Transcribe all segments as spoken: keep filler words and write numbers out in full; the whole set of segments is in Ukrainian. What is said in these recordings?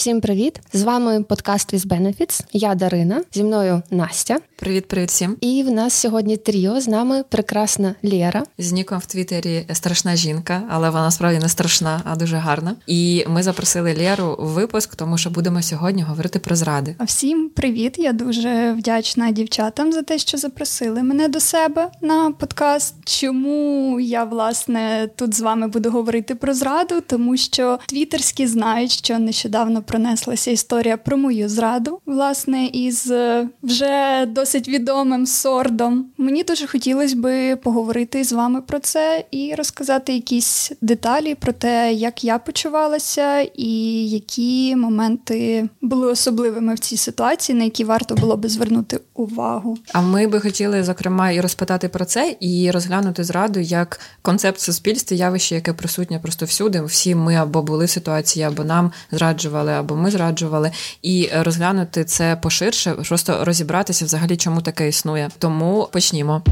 Всім привіт! З вами подкаст Viz Benefits. Я Дарина, зі мною Настя. Привіт-привіт всім. І в нас сьогодні тріо, з нами прекрасна Лєра. З ніком в Твіттері «Страшна жінка», але вона справді не страшна, а дуже гарна. І ми запросили Лєру в випуск, тому що будемо сьогодні говорити про зради. А всім привіт! Я дуже вдячна дівчатам за те, що запросили мене до себе на подкаст. Чому я, власне, тут з вами буду говорити про зраду? Тому що твіттерські знають, що нещодавно пронеслася історія про мою зраду, власне, із вже досить відомим Сордом. Мені дуже хотілося би поговорити з вами про це і розказати якісь деталі про те, як я почувалася і які моменти були особливими в цій ситуації, на які варто було би звернути увагу. А ми би хотіли, зокрема, і розпитати про це, і розглянути зраду як концепт суспільства, явище, яке присутнє просто всюди. Всі ми або були в ситуації, або нам зраджували, або ми зраджували, і розглянути це поширше, просто розібратися взагалі, чому таке існує. Тому почнімо.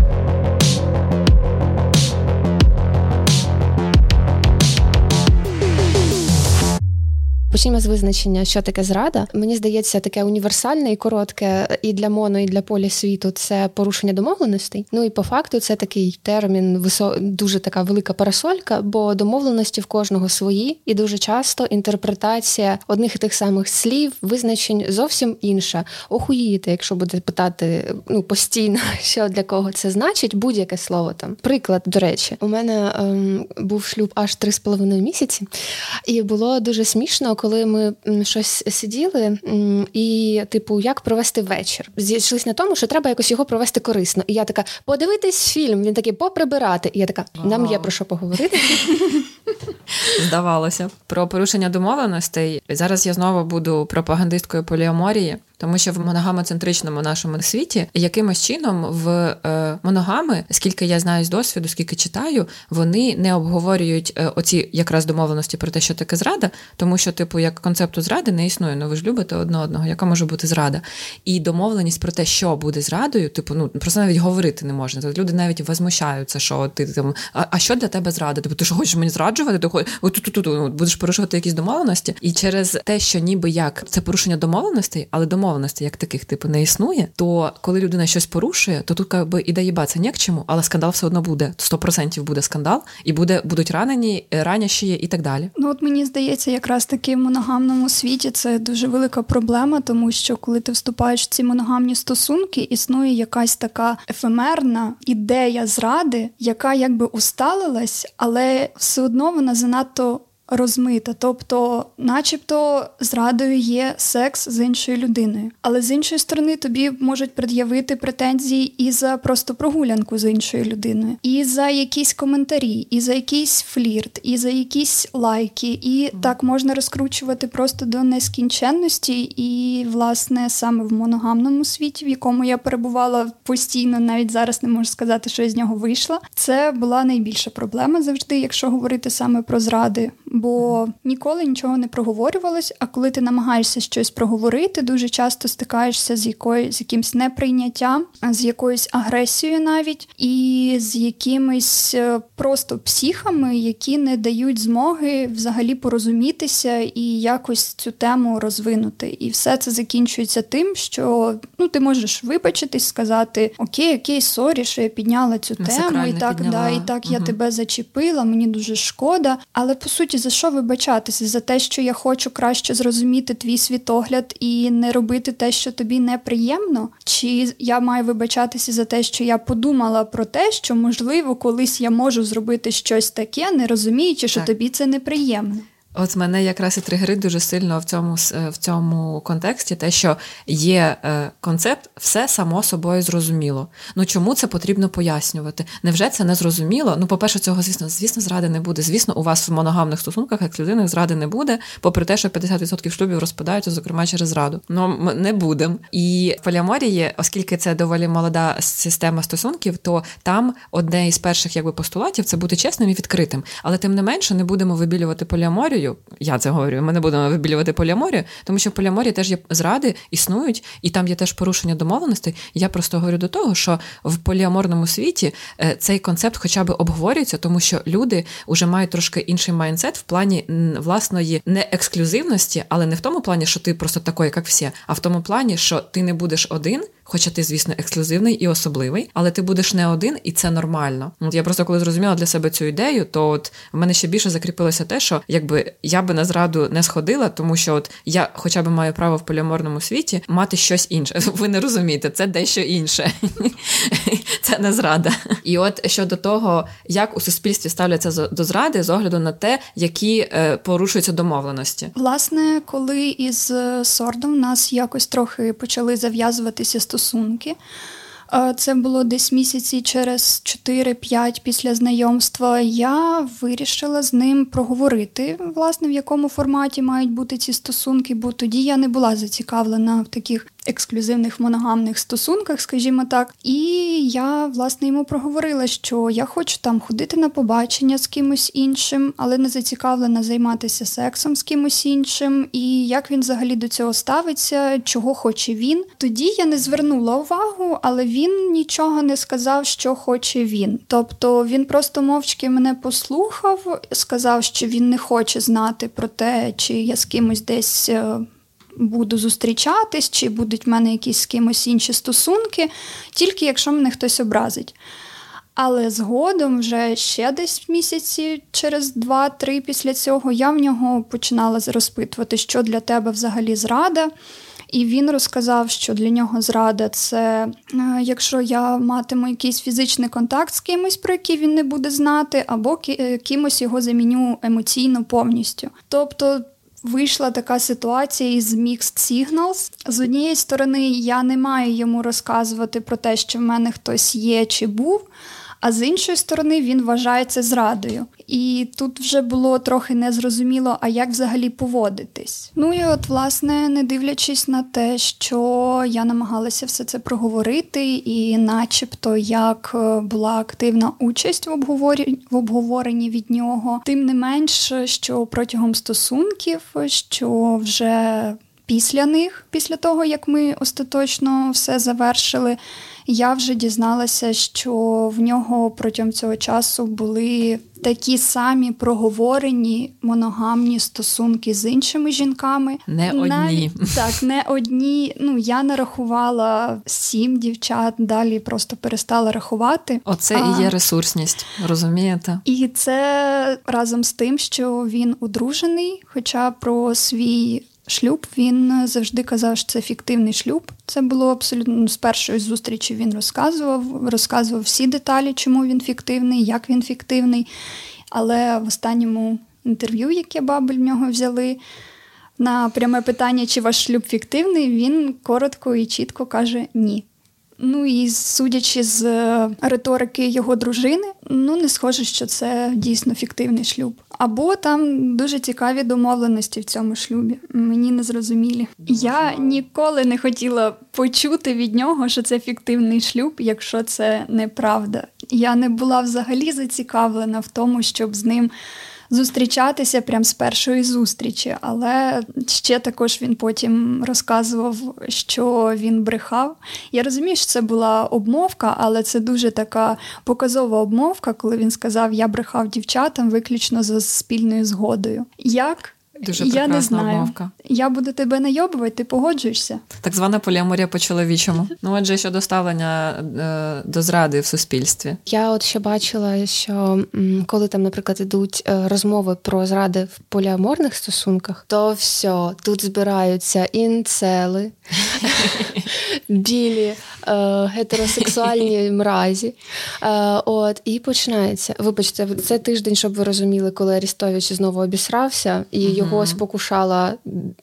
Почнімо з визначення, що таке зрада. Мені здається, таке універсальне і коротке і для моно, і для полі світу – це порушення домовленостей. Ну і по факту це такий термін, висо... дуже така велика парасолька, бо домовленості в кожного свої, і дуже часто інтерпретація одних і тих самих слів, визначень зовсім інша. Охуїти, якщо буде питати ну постійно, що для кого це значить, будь-яке слово там. Приклад, до речі, у мене ем, був шлюб аж три з половиною місяці, і було дуже смішно, коли ми щось сиділи і, типу, як провести вечір. Зійшлися на тому, що треба якось його провести корисно. І я така, подивитись фільм, він такий, поприбирати. І я така, нам є про що поговорити. Здавалося. Про порушення домовленостей. Зараз я знову буду пропагандисткою поліаморії. Тому що в моногамоцентричному нашому світі якимось чином в е, моногами, скільки я знаю з досвіду, скільки читаю, вони не обговорюють е, оці якраз домовленості про те, що таке зрада, тому що, типу, як концепту зради не існує, ну ви ж любите одне одного, яка може бути зрада. І домовленість про те, що буде зрадою, типу, ну просто навіть говорити не можна. Тобто люди навіть возмущаються, що ти там, а, а що для тебе зрада? Типу, ти що хочеш мені зраджувати? Ти хочеш, ну, будеш порушувати якісь домовленості. І через те, що ніби як це порушення домовленостей, але домов як таких, типу, не існує, то коли людина щось порушує, то тут, якби, і доїбатися не к чому, але скандал все одно буде. сто відсотків буде скандал, і буде, будуть ранені, ранящі і так далі. Ну, от мені здається, якраз таки в моногамному світі це дуже велика проблема, тому що, коли ти вступаєш в ці моногамні стосунки, існує якась така ефемерна ідея зради, яка, якби, усталилась, але все одно вона занадто розмита, тобто начебто зрадою є секс з іншою людиною. Але з іншої сторони тобі можуть пред'явити претензії і за просто прогулянку з іншою людиною, і за якісь коментарі, і за якийсь флірт, і за якісь лайки. І mm. так можна розкручувати просто до нескінченності. І, власне, саме в моногамному світі, в якому я перебувала постійно, навіть зараз не можу сказати, що я з нього вийшла, це була найбільша проблема завжди, якщо говорити саме про зради. Бо ніколи нічого не проговорювалось, а коли ти намагаєшся щось проговорити, дуже часто стикаєшся з якоюсь, з якимсь неприйняттям, з якоюсь агресією навіть, і з якимись просто психами, які не дають змоги взагалі порозумітися і якось цю тему розвинути. І все це закінчується тим, що ну ти можеш вибачитись, сказати «Окей, окей, сорі, що я підняла цю тему, і так, да, і так угу. я тебе зачепила, мені дуже шкода». Але, по суті, за що вибачатися? За те, що я хочу краще зрозуміти твій світогляд і не робити те, що тобі неприємно? Чи я маю вибачатися за те, що я подумала про те, що, можливо, колись я можу зробити щось таке, не розуміючи, що так. тобі це неприємно? От мене якраз і тригерить дуже сильно в цьому, в цьому контексті те, що є концепт «все само собою зрозуміло». Ну чому це потрібно пояснювати? Невже це не зрозуміло? Ну, по-перше, цього, звісно, звісно, зради не буде. Звісно, у вас в моногамних стосунках, як людини, зради не буде, попри те, що п'ятдесят відсотків шлюбів розпадаються, зокрема, через зраду. Ну, не будемо. І в поліаморії, оскільки це доволі молода система стосунків, то там одне із перших, якби, постулатів – це бути чесним і відкритим. Але, тим не менше, не будемо вибілювати поліаморію, поліаморію, я це говорю, ми не будемо вибілювати поліаморію, тому що в поліаморії теж є зради, існують, і там є теж порушення домовленостей. Я просто говорю до того, що в поліаморному світі цей концепт хоча б обговорюється, тому що люди вже мають трошки інший майндсет в плані власної не ексклюзивності, але не в тому плані, що ти просто такий, як всі, а в тому плані, що ти не будеш один, хоча ти, звісно, ексклюзивний і особливий, але ти будеш не один, і це нормально. От я просто коли зрозуміла для себе цю ідею, то от в мене ще більше закріпилося те, що якби я би на зраду не сходила, тому що от я хоча б маю право в поліаморному світі мати щось інше. Ви не розумієте, це дещо інше. Це не зрада. І от щодо того, як у суспільстві ставляться до зради з огляду на те, які порушуються домовленості. Власне, коли із Сордом нас якось трохи почали зав'язуватися стосунки, це було десь місяці через чотири-п'ять після знайомства, я вирішила з ним проговорити, власне, в якому форматі мають бути ці стосунки, бо тоді я не була зацікавлена в таких ексклюзивних моногамних стосунках, скажімо так. І я, власне, йому проговорила, що я хочу там ходити на побачення з кимось іншим, але не зацікавлена займатися сексом з кимось іншим, і як він взагалі до цього ставиться, чого хоче він. Тоді я не звернула увагу, але він нічого не сказав, що хоче він. Тобто він просто мовчки мене послухав, сказав, що він не хоче знати про те, чи я з кимось десь буду зустрічатись, чи будуть в мене якісь з кимось інші стосунки, тільки якщо мене хтось образить. Але згодом, вже ще десь місяці, через два-три після цього, я в нього починала розпитувати, що для тебе взагалі зрада. І він розказав, що для нього зрада – це якщо я матиму якийсь фізичний контакт з кимось, про який він не буде знати, або кимось його заміню емоційно повністю. Тобто вийшла така ситуація із mixed signals. З однієї сторони, я не маю йому розказувати про те, що в мене хтось є чи був, а з іншої сторони, він вважає це зрадою. І тут вже було трохи незрозуміло, а як взагалі поводитись. Ну і от, власне, не дивлячись на те, що я намагалася все це проговорити, і начебто як була активна участь в обговоренні, в обговоренні від нього, тим не менш, що протягом стосунків, що вже після них, після того, як ми остаточно все завершили, я вже дізналася, що в нього протягом цього часу були такі самі проговорені моногамні стосунки з іншими жінками. Не одні. Навіть, так, не одні. Ну, я нарахувала сім дівчат, далі просто перестала рахувати. Оце а... і є ресурсність, розумієте? І це разом з тим, що він одружений, хоча про свій шлюб він завжди казав, що це фіктивний шлюб. Це було абсолютно з першої зустрічі, він розказував, розказував всі деталі, чому він фіктивний, як він фіктивний. Але в останньому інтерв'ю, яке Бабель в нього взяли, на пряме питання, чи ваш шлюб фіктивний, він коротко і чітко каже «ні». Ну і судячи з риторики його дружини, ну не схоже, що це дійсно фіктивний шлюб. Або там дуже цікаві домовленості в цьому шлюбі. Мені не зрозумілі. Я ніколи не хотіла почути від нього, що це фіктивний шлюб, якщо це неправда. Я не була взагалі зацікавлена в тому, щоб з ним зустрічатися прямо з першої зустрічі. Але ще також він потім розказував, що він брехав. Я розумію, що це була обмовка, але це дуже така показова обмовка, коли він сказав, я брехав дівчатам виключно за спільною згодою. Як? Дуже прекрасна я не знаю. Обмовка. Я буду тебе найобувати, ти погоджуєшся? Так звана поліаморія по-чоловічому. Ну, отже, щодо ставлення е, до зради в суспільстві. Я от ще бачила, що коли там, наприклад, ідуть розмови про зради в поліаморних стосунках, то все, тут збираються інцели, білі, гетеросексуальні мразі. От, і починається. Вибачте, це тиждень, щоб ви розуміли, коли Арестович знову обісрався, і його спокушала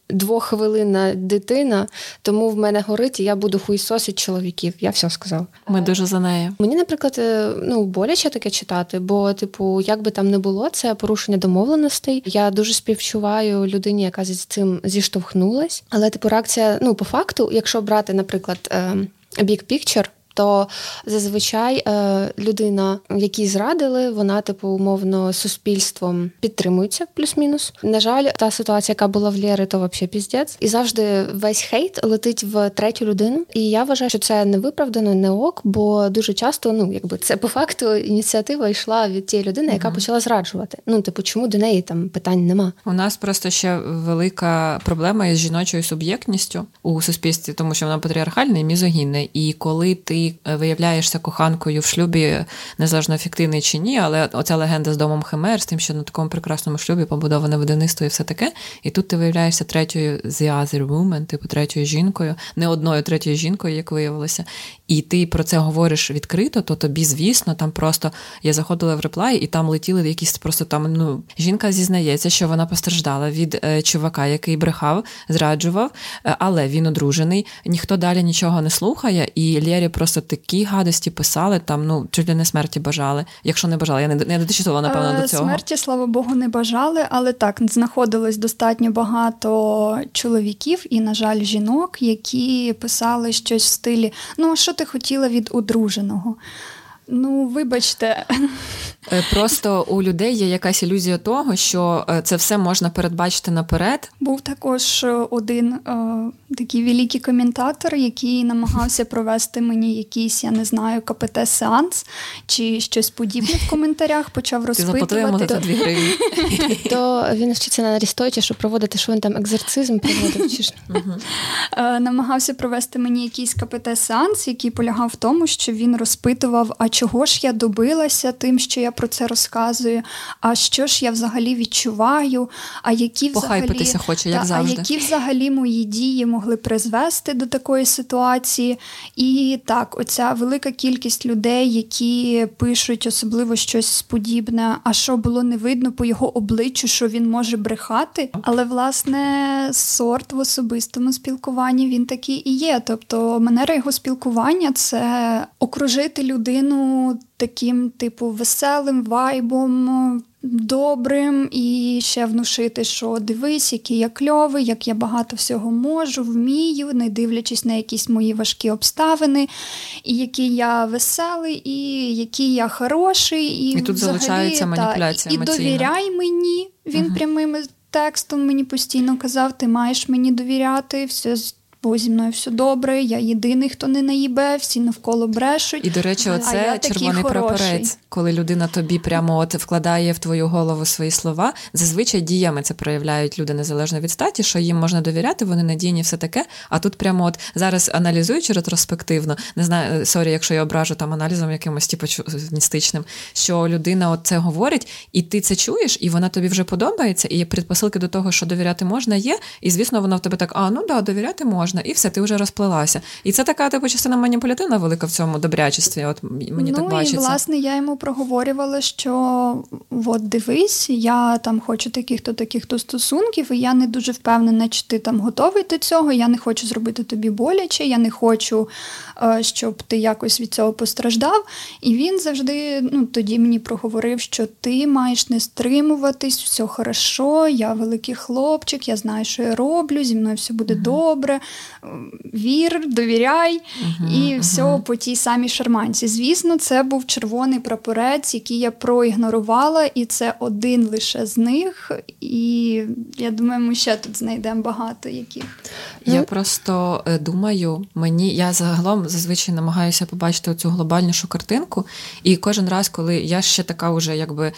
двохвилинна дитина, тому в мене горить, і я буду хуйсосить чоловіків. Я все сказала. Ми дуже за нею. Мені, наприклад, ну, боляче таке читати, бо, типу, як би там не було, це порушення домовленостей. Я дуже співчуваю людині, яка з цим зіштовхнулась. Але, типу, реакція, ну, по факту, якщо брати, наприклад, big picture, Тобто, зазвичай людина, якій зрадили, вона, типу, умовно, суспільством підтримується, плюс-мінус. На жаль, та ситуація, яка була в Лєри, то взагалі піздець. І завжди весь хейт летить в третю людину. І я вважаю, що це не виправдано, не ок, бо дуже часто, ну, якби це по факту ініціатива йшла від тієї людини, яка угу. почала зраджувати. Ну, типу, чому до неї там питань нема? У нас просто ще велика проблема із жіночою суб'єктністю у суспільстві, тому що вона патріархальна і мізогінна. І коли ти виявляєшся коханкою в шлюбі, незалежно фіктивний чи ні, але оця легенда з домом химер, з тим, що на такому прекрасному шлюбі побудоване видавництво і все таке, і тут ти виявляєшся третьою the other woman, типу третьою жінкою, не одною третьою жінкою, як виявилося, і ти про це говориш відкрито, то тобі, звісно, там просто, я заходила в реплай, і там летіли якісь просто там, ну, жінка зізнається, що вона постраждала від е, чувака, який брехав, зраджував, е, але він одружений, ніхто далі нічого не слухає, і Лєрі просто такі гадості писали, там, ну, чуть ли не смерті бажали, якщо не бажали, я не, не дотичувала, напевно, до цього. Смерті, слава Богу, не бажали, але так, знаходилось достатньо багато чоловіків і, на жаль, жінок, які писали щось в стилі, ну, що ти хотіла від одруженого? Ну, вибачте. Просто у людей є якась ілюзія того, що це все можна передбачити наперед. Був також один е, такий великий коментатор, який намагався провести мені якийсь, я не знаю, КПТ-сеанс чи щось подібне в коментарях, почав розпитувати. Ти заплатила за дві гривні. То він вчиться на Арестовича, щоб проводити, що він там екзорцизм проводив, чи ж? Намагався провести мені якийсь КПТ-сеанс, який полягав в тому, що він розпитував, а чого ж я добилася тим, що я про це розказую, а що ж я взагалі відчуваю, а які взагалі, хоче, як та, а які взагалі мої дії могли призвести до такої ситуації. І так, оця велика кількість людей, які пишуть особливо щось подібне, а що було не видно по його обличчю, що він може брехати. Але, власне, Сорд в особистому спілкуванні він такий і є. Тобто манера його спілкування – це окружити людину таким, типу, веселим вайбом, добрим, і ще внушити, що дивись, який я кльовий, як я багато всього можу, вмію, не дивлячись на якісь мої важкі обставини, і який я веселий, і який я хороший. І, і тут взагалі, залучається маніпуляція та, і довіряй мені, він угу. прямим текстом мені постійно казав, ти маєш мені довіряти, все бо зі мною все добре, я єдиний, хто не наїбе, всі навколо брешуть. І, до речі, оце червоний прапорець, коли людина тобі прямо от вкладає в твою голову свої слова. Зазвичай діями це проявляють люди незалежно від статі, що їм можна довіряти, вони надійні, все таке. А тут прямо от зараз, аналізуючи ретроспективно, не знаю, сорі, якщо я ображу там аналізом якимось типу ністичним, що людина от це говорить, і ти це чуєш, і вона тобі вже подобається, і предпосилки до того, що довіряти можна, є, і, звісно, вона в тебе так, а, ну да, довіряти можна. І все, ти вже розплилася. І це така, типу, частина маніпулятивна велика в цьому добрячестві, от мені ну, так бачиться. Ну і, власне, я йому проговорювала, що от дивись, я там хочу таких-то, таких-то стосунків, і я не дуже впевнена, чи ти там готовий до цього, я не хочу зробити тобі боляче, я не хочу, щоб ти якось від цього постраждав. І він завжди, ну, тоді мені проговорив, що ти маєш не стримуватись, все хорошо, я великий хлопчик, я знаю, що я роблю, зі мною все буде mm-hmm. добре, вір, довіряй, uh-huh, і все uh-huh. по тій самій шарманці. Звісно, це був червоний прапорець, який я проігнорувала, і це один лише з них, і я думаю, ми ще тут знайдемо багато яких. Я mm. просто думаю, мені, я загалом зазвичай намагаюся побачити оцю глобальнішу картинку, і кожен раз, коли я ще така уже, якби,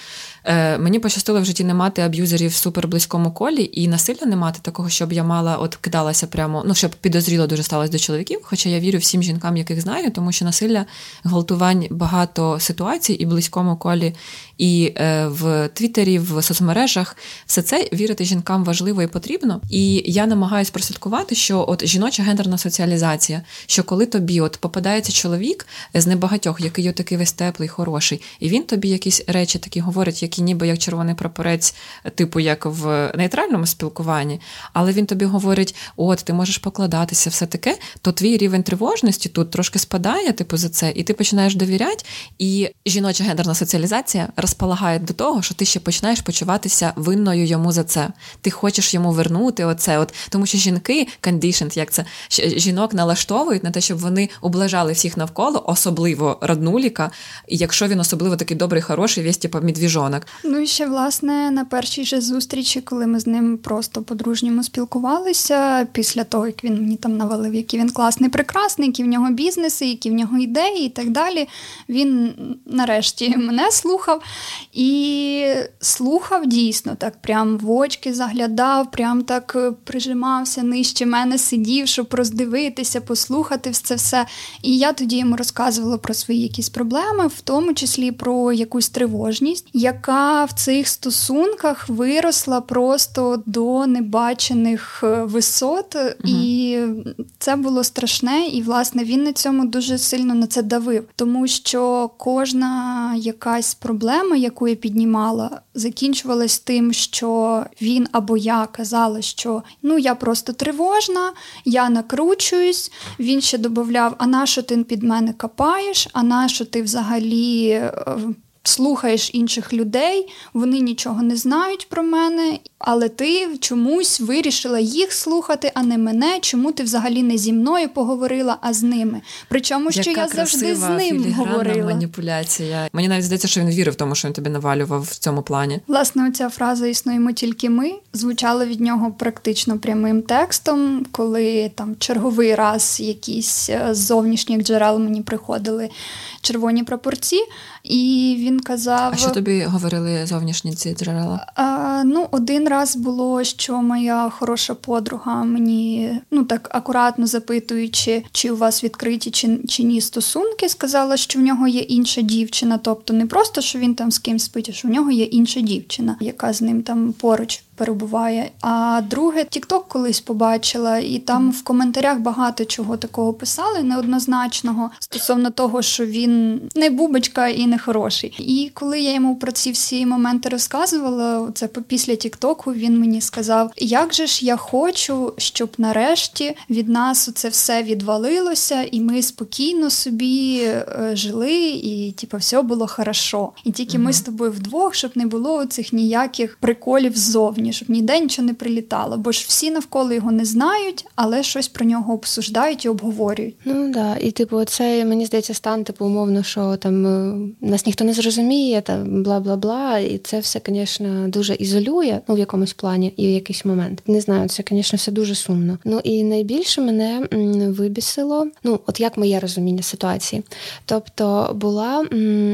е, мені пощастило в житті не мати аб'юзерів в суперблизькому колі, і насильно не мати такого, щоб я мала, от кидалася прямо, ну, щоб підозріло дуже сталося до чоловіків, хоча я вірю всім жінкам, яких знаю, тому що насилля, гвалтувань, багато ситуацій і в близькому колі, і е, в Твіттері, в соцмережах. Все це вірити жінкам важливо і потрібно. І я намагаюся прослідкувати, що от жіноча гендерна соціалізація, що коли тобі от попадається чоловік з небагатьох, який от такий весь теплий, хороший, і він тобі якісь речі такі говорить, які ніби як червоний прапорець, типу як в нейтральному спілкуванні, але він тобі говорить, от, ти можеш покладатися, все таке, то твій рівень тривожності тут трошки спадає, типу, за це, і ти починаєш довіряти, і жіноча гендерна соціалізація розполагає до того, що ти ще починаєш почуватися винною йому за це. Ти хочеш йому вернути оце. От. Тому що жінки, conditioned, як це, жінок налаштовують на те, щоб вони облажали всіх навколо, особливо роднуліка, і якщо він особливо такий добрий, хороший, весь типу медвіжонок. Ну і ще, власне, на першій же зустрічі, коли ми з ним просто по-дружньому спілкувалися, після того, як він мені там навалив, який він класний, прекрасний, які в нього бізнеси, які в нього ідеї і так далі, він нарешті мене слухав. І слухав дійсно, так прям в очки заглядав, прям так прижимався нижче мене, сидів, щоб роздивитися, послухати це все. І я тоді йому розказувала про свої якісь проблеми, в тому числі про якусь тривожність, яка в цих стосунках виросла просто до небачених висот. Угу. І це було страшне, і, власне, він на цьому дуже сильно на це давив. Тому що кожна якась проблема, яку я піднімала, закінчувалась тим, що він або я казала, що ну я просто тривожна, я накручуюсь. Він ще додавав, а на що ти під мене копаєш, а на що ти взагалі слухаєш інших людей, вони нічого не знають про мене, але ти чомусь вирішила їх слухати, а не мене, чому ти взагалі не зі мною поговорила, а з ними. Причому, що яка я завжди з ним говорила. Маніпуляція. Мені навіть здається, що він вірив тому, що він тобі навалював в цьому плані. Власне, оця фраза «Існуємо тільки ми» звучала від нього практично прямим текстом, коли там черговий раз якісь з зовнішніх джерел мені приходили червоні прапорці, і він казав... А що тобі говорили зовнішні ці джерела? А, ну, один раз було, що моя хороша подруга мені, ну так акуратно запитуючи, чи у вас відкриті чи, чи ні стосунки, сказала, що в нього є інша дівчина. Тобто не просто, що він там з кимсь спить, а що в нього є інша дівчина, яка з ним там поруч перебуває. А друге, TikTok колись побачила, і там в коментарях багато чого такого писали, неоднозначного, стосовно того, що він не бубочка і не хороший. І коли я йому про ці всі моменти розказувала, це після TikTok він мені сказав, як же ж я хочу, щоб нарешті від нас це все відвалилося, і ми спокійно собі жили, і типу, все було хорошо. І тільки mm-hmm. ми з тобою вдвох, щоб не було цих ніяких приколів ззовні, щоб ніде нічого не прилітало, бо ж всі навколо його не знають, але щось про нього обсуждають і обговорюють. Ну, да, і, типу, це, мені здається, стан, типу, умовно, що там нас ніхто не зрозуміє, там, бла-бла-бла, і це все, звісно, дуже ізолює, ну, в якомусь плані і в якийсь момент. Не знаю, це, звісно, все дуже сумно. Ну, і найбільше мене вибісило, ну, от як моє розуміння ситуації. Тобто, була,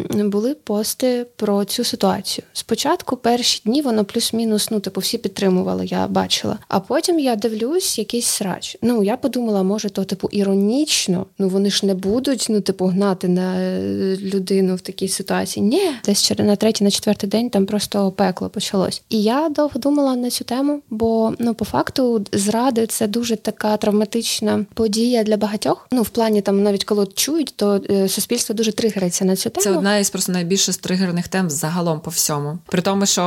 були пости про цю ситуацію. Спочатку перші дні воно плюс-мінус, ну, типу, всі підтримували, я бачила. А потім я дивлюсь якийсь срач. Ну, я подумала, може, то, типу, іронічно. Ну, вони ж не будуть, ну, типу, гнати на людину в такій ситуації. Ні. Десь на третій, на четвертий день там просто пекло почалось. І я довго думала на цю тему, бо, ну, по факту, зради – це дуже така травматична подія для багатьох. Ну, в плані, там, навіть коли чують, то суспільство дуже тригериться на цю тему. Це одна із просто найбільш тригерних тем загалом по всьому. При тому, що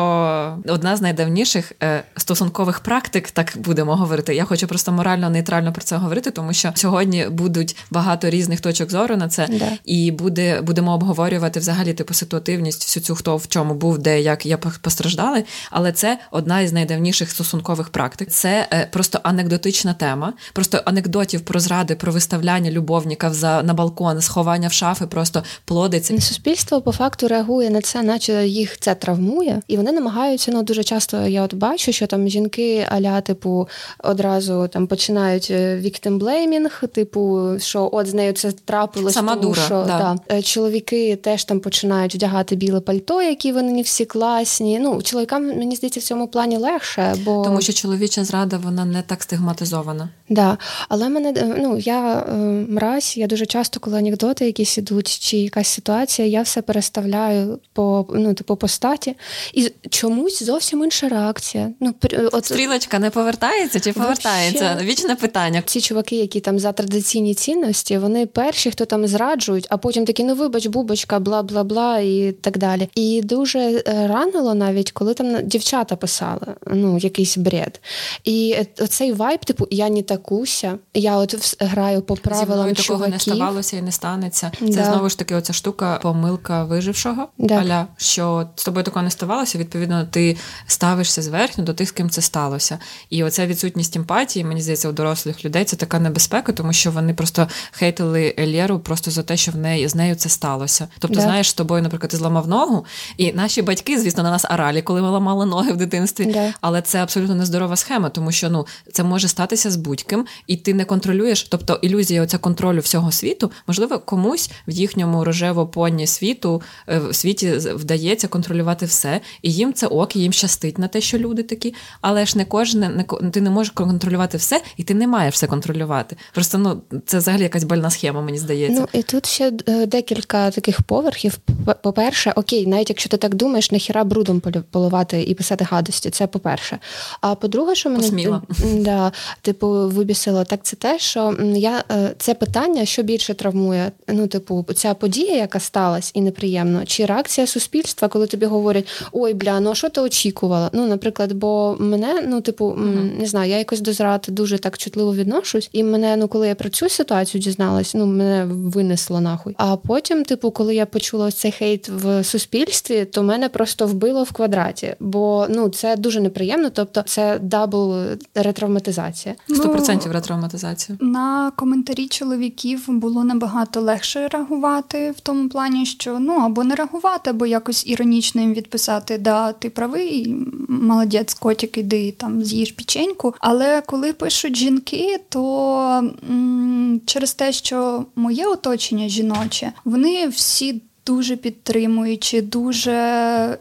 одна з найдавніших стосункових практик, так будемо говорити. Я хочу просто морально-нейтрально про це говорити, тому що сьогодні будуть багато різних точок зору на це, да. І буде, будемо обговорювати взагалі типу ситуативність, всю цю, хто в чому був, де, як, я постраждали, але це одна із найдавніших стосункових практик. Це е, просто анекдотична тема, просто анекдотів про зради, про виставляння любовника за, на балкон, сховання в шафи, просто плодиться. Суспільство по факту реагує на це, наче їх це травмує, і вони намагаються, ну, дуже часто я от бачу, що там жінки а-ля, типу, одразу там починають victim-blaming, типу, що от з нею це трапилось. Сама тому, дура, що, да. Да. Чоловіки теж там починають вдягати біле пальто, які вони не всі класні. Ну, чоловікам, мені здається, в цьому плані легше, бо... Тому що чоловіча зрада, вона не так стигматизована. Да. Але мене, ну, я е, мразь, я дуже часто, коли анекдоти якісь ідуть, чи якась ситуація, я все переставляю по, ну, типу, по статі. І чомусь зовсім інша реакція. реакція. Ну, от... Стрілочка не повертається чи повертається? Вообще... Вічне питання. Ці чуваки, які там за традиційні цінності, вони перші, хто там зраджують, а потім такі, ну вибач, бубочка, бла-бла-бла і так далі. І дуже ранило навіть, коли там дівчата писали, ну, якийсь бред. І цей вайб, типу, я не такуся, я от граю по правилам чуваків. Зі мною такого чуваків. Не ставалося і не станеться. Це да. Знову ж таки оця штука, помилка вижившого, да. Аля, що з тобою такого не ставалося, відповідно, ти ставишся зверхньо до тих, з ким це сталося. І оця відсутність емпатії, мені здається, у дорослих людей це така небезпека, тому що вони просто хейтили Лєру просто за те, що в неї, з нею це сталося. Тобто, да. Знаєш, з тобою, наприклад, ти зламав ногу, і наші батьки, звісно, на нас орали, коли ми ламали ноги в дитинстві, да. Але це абсолютно нездорова схема, тому що, ну, це може статися з будь-ким, і ти не контролюєш, тобто ілюзія оця контролю всього світу, можливо, комусь в їхньому рожево-поні світу, в світі вдається контролювати все, і їм це ок, їм щастить на те, що люди такі, але ж не кожне, не, ти не можеш контролювати все, і ти не маєш все контролювати. Просто, ну, це взагалі якась больна схема, мені здається. Ну, і тут ще декілька таких поверхів. По-перше, окей, навіть якщо ти так думаєш, нахіра брудом поливати і писати гадості, це по-перше. А по-друге, що мене... Посміло. Да, типу, вибісило. Так це те, що я... Це питання, що більше травмує. Ну, типу, ця подія, яка сталася і неприємно, чи реакція суспільства, коли тобі говорять, ой, бля, ну а що ти очікувала? Ну, наприклад, бо мене, ну, типу, mm-hmm. не знаю, я якось до зрад дуже так чутливо відношусь, і мене, ну, коли я про цю ситуацію дізналась, ну, мене винесло нахуй. А потім, типу, коли я почула цей хейт в суспільстві, то мене просто вбило в квадраті, бо, ну, це дуже неприємно, тобто це дабл ретравматизація. сто відсотків ретравматизація. На коментарі чоловіків було набагато легше реагувати в тому плані, що, ну, або не реагувати, або якось іронічно їм відписати, да, ти правий, молодець, котик, іди там з'їж печеньку. Але коли пишуть жінки, то м- через те, що моє оточення жіноче, вони всі дуже підтримуючі, дуже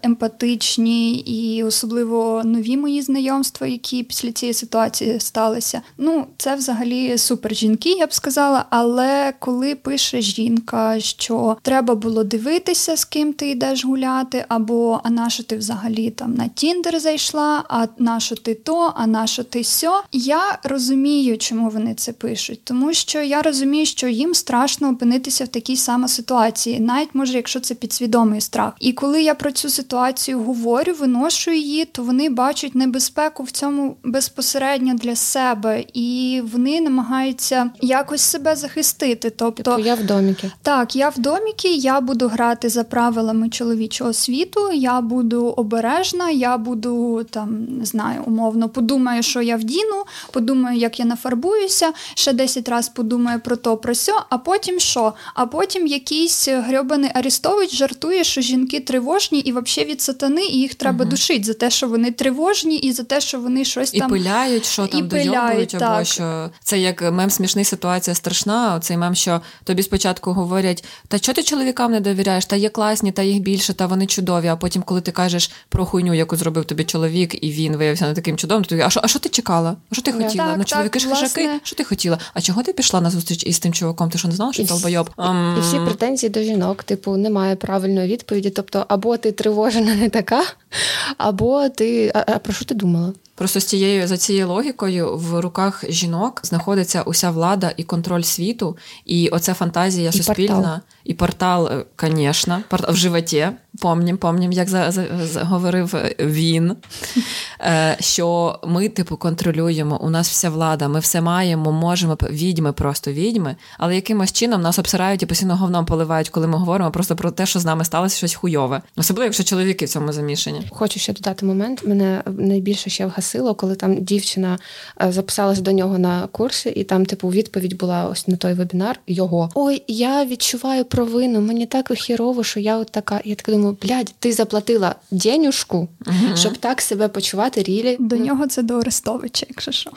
емпатичні і особливо нові мої знайомства, які після цієї ситуації сталися. Ну, це взагалі супер жінки, я б сказала, але коли пише жінка, що треба було дивитися, з ким ти йдеш гуляти, або а нащо ти взагалі там на Тіндер зайшла, а нащо ти то, а нащо ти сьо. Я розумію, чому вони це пишуть, тому що я розумію, що їм страшно опинитися в такій самій ситуації, навіть може якщо це підсвідомий страх. І коли я про цю ситуацію говорю, виношу її, то вони бачать небезпеку в цьому безпосередньо для себе. І вони намагаються якось себе захистити. Тобто, тобто я в доміки. Так, я в доміки, я буду грати за правилами чоловічого світу, я буду обережна, я буду, там, не знаю, умовно, подумаю, що я вдіну, подумаю, як я нафарбуюся, ще десять разів подумаю про то, про сьо, а потім що? А потім якийсь грьобаний Арестович жартує, що жінки тривожні і взагалі від сатани, і їх треба угу. душити за те, що вони тривожні, і за те, що вони щось і там... І пиляють, що там дойобують, або що... Це як мем «Смішний, ситуація страшна», оцей мем, що тобі спочатку говорять, та чого ти чоловікам не довіряєш, та є класні, та їх більше, та вони чудові, а потім, коли ти кажеш про хуйню, яку зробив тобі чоловік, і він виявився не таким чудовим, то ти кажеш, а що ти чекала? А що ти хотіла? Так, ну, так, чоловіки ж хижаки, що ти хотіла? А чого ти пішла на зустріч із тим чуваком? Ти що, не знала, що долбойоб? І всі претензії до жінок, типу, немає правильної відповіді. Тобто, або ти тривожена не така, або ти... А, а про що ти думала? Просто з цією, за цією логікою в руках жінок знаходиться уся влада і контроль світу, і оця фантазія і суспільна. Портал. І портал, звісно, портал в животі. Помнім, помнім, як за, за, за, говорив він, що ми, типу, контролюємо, у нас вся влада, ми все маємо, можемо, відьми, просто відьми, але якимось чином нас обсирають і постійно говном поливають, коли ми говоримо просто про те, що з нами сталося щось хуйове. Особливо, якщо чоловіки в цьому замішані. Хочу ще додати момент, мене найбільше ще вгасило, коли там дівчина записалась до нього на курси, і там, типу, відповідь була ось на той вебінар його. Ой, я відчуваю провину, мені так хірово, що я от така, я так думаю, блядь, ти заплатила денюшку, uh-huh. щоб так себе почувати рілі. До ну. нього це до Арестовича, якщо що.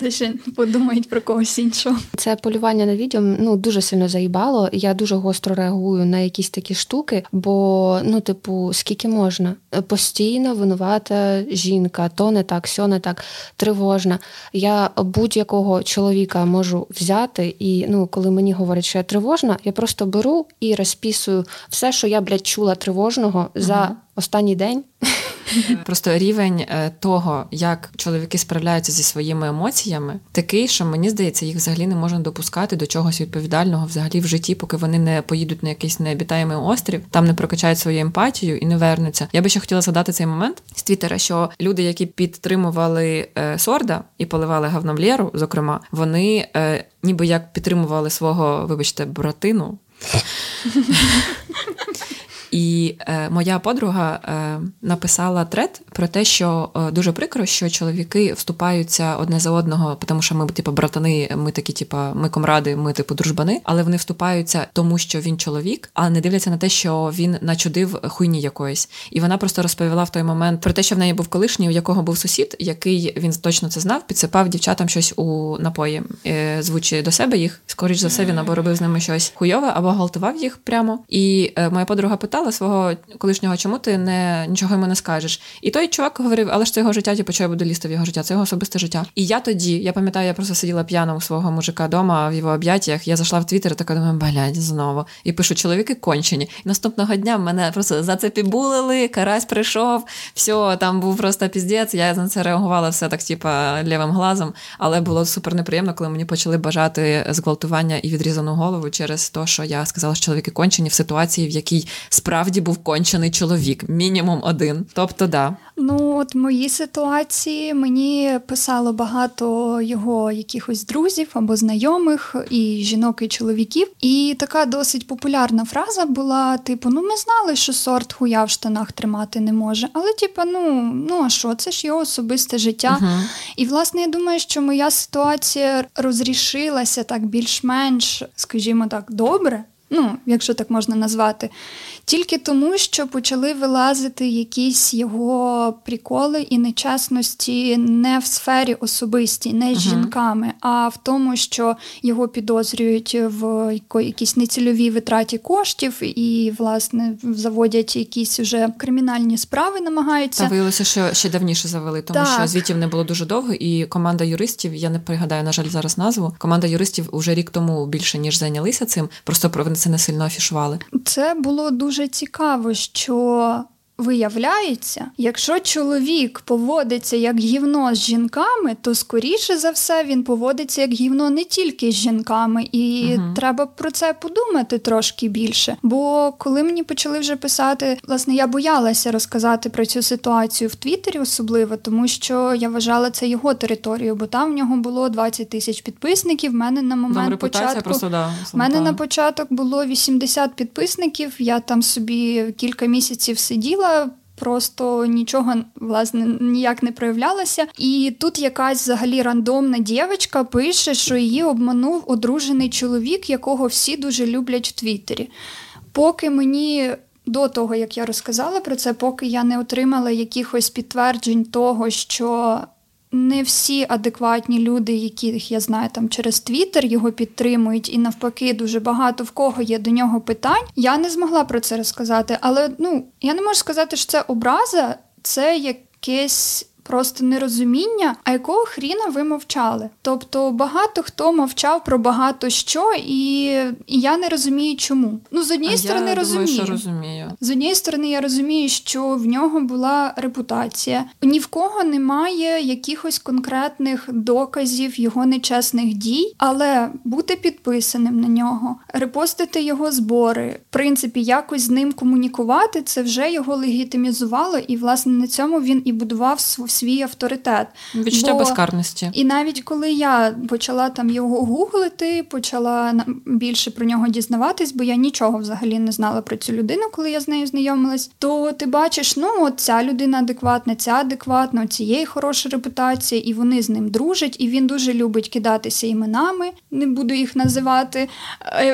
Та ще подумають про когось іншого. Це полювання на відьом, ну, дуже сильно заїбало. Я дуже гостро реагую на якісь такі штуки, бо, ну, типу, скільки можна? Постійно винувата жінка, то не так, сьо не так, тривожна. Я будь-якого чоловіка можу взяти і, ну, коли мені говорять, що я тривожна, я просто беру і розписую все, що я, блядь, чула тривожного за uh-huh. останній день. Просто рівень того, як чоловіки справляються зі своїми емоціями, такий, що, мені здається, їх взагалі не можна допускати до чогось відповідального взагалі в житті, поки вони не поїдуть на якийсь необітаємий острів, там не прокачають свою емпатію і не вернуться. Я би ще хотіла згадати цей момент з Твіттера, що люди, які підтримували е, Сорда і поливали говном Лєру, зокрема, вони е, ніби як підтримували свого, вибачте, братину. І е, моя подруга е, написала трет про те, що е, дуже прикро, що чоловіки вступаються одне за одного, тому що ми, типу, братани, ми такі, типу, ми комради, ми, типу, дружбани, але вони вступаються тому, що він чоловік, а не дивляться на те, що він начудив хуйні якоїсь. І вона просто розповіла в той момент про те, що в неї був колишній, у якого був сусід, який, він точно це знав, підсипав дівчатам щось у напої, е, звучи до себе їх, скоріш за все, він або робив з ними щось хуйове, або галтував їх прямо. І е, моя подруга питала свого колишнього, чому ти не, нічого йому не скажеш. І той чувак говорив, але ж це його життя, типу, що я буду лізти в його життя, це його особисте життя. І я тоді, я пам'ятаю, я просто сиділа п'яна у свого мужика дома, в його об'яттях, я зайшла в Твіттер і така думаю, блядь, знову. І пишу, чоловіки кончені. І наступного дня мене просто за це пібулили, карась прийшов, все, там був просто піздець, я на це реагувала все так, типа, лівим глазом, але було супер неприємно, коли мені почали бажати зґвалтування і відрізану голову через те, що я сказала, що чоловіки кончені в ситуації, в якій справді був кончений чоловік, мінімум один. Тобто, да. Ну, от в моїй ситуації мені писало багато його якихось друзів або знайомих, і жінок, і чоловіків. І така досить популярна фраза була, типу, ну, ми знали, що Сорд хуя в штанах тримати не може, але, типу, ну, ну, а що, це ж його особисте життя. Угу. І, власне, я думаю, що моя ситуація розрішилася так більш-менш, скажімо так, добре, ну, якщо так можна назвати, тільки тому, що почали вилазити якісь його приколи і нечесності не в сфері особистій, не з uh-huh. жінками, а в тому, що його підозрюють в якійсь нецільовій витраті коштів і, власне, заводять якісь уже кримінальні справи, намагаються. Та виявилося, що ще давніше завели, тому так. що звітів не було дуже довго, і команда юристів, я не пригадаю, на жаль, зараз назву, команда юристів уже рік тому більше, ніж зайнялися цим, просто вони це не сильно афішували. Це було дуже Дуже цікаво, що виявляється, якщо чоловік поводиться як гівно з жінками, то, скоріше за все, він поводиться як гівно не тільки з жінками. І угу. треба про це подумати трошки більше. Бо коли мені почали вже писати, власне, я боялася розказати про цю ситуацію в Твіттері особливо, тому що я вважала це його територію, бо там в нього було двадцять тисяч підписників, в мене на момент початку... Просто, да, в мене на початок було вісімдесят підписників, я там собі кілька місяців сиділа, просто нічого, власне, ніяк не проявлялася. І тут якась, взагалі, рандомна дівчинка пише, що її обманув одружений чоловік, якого всі дуже люблять в Твіттері. Поки мені... До того, як я розказала про це, поки я не отримала якихось підтверджень того, що... Не всі адекватні люди, яких я знаю там через Твіттер, його підтримують, і навпаки, дуже багато в кого є до нього питань. Я не змогла про це розказати, але ну я не можу сказати, що це образа, це якесь просто нерозуміння, а якого хріна ви мовчали. Тобто багато хто мовчав про багато що, і, і я не розумію чому. Ну, з однієї сторони я розумію. Думаю, що розумію. З однієї сторони я розумію, що в нього була репутація. Ні в кого немає якихось конкретних доказів його нечесних дій, але бути підписаним на нього, репостити його збори, в принципі, якось з ним комунікувати, це вже його легітимізувало, і, власне, на цьому він і будував свою свій авторитет. Відчуття Бо... безкарності. І навіть коли я почала там його гуглити, почала більше про нього дізнаватись, бо я нічого взагалі не знала про цю людину, коли я з нею знайомилась, то ти бачиш, ну, от ця людина адекватна, ця адекватна, у цієї хороша репутація, і вони з ним дружать, і він дуже любить кидатися іменами, не буду їх називати,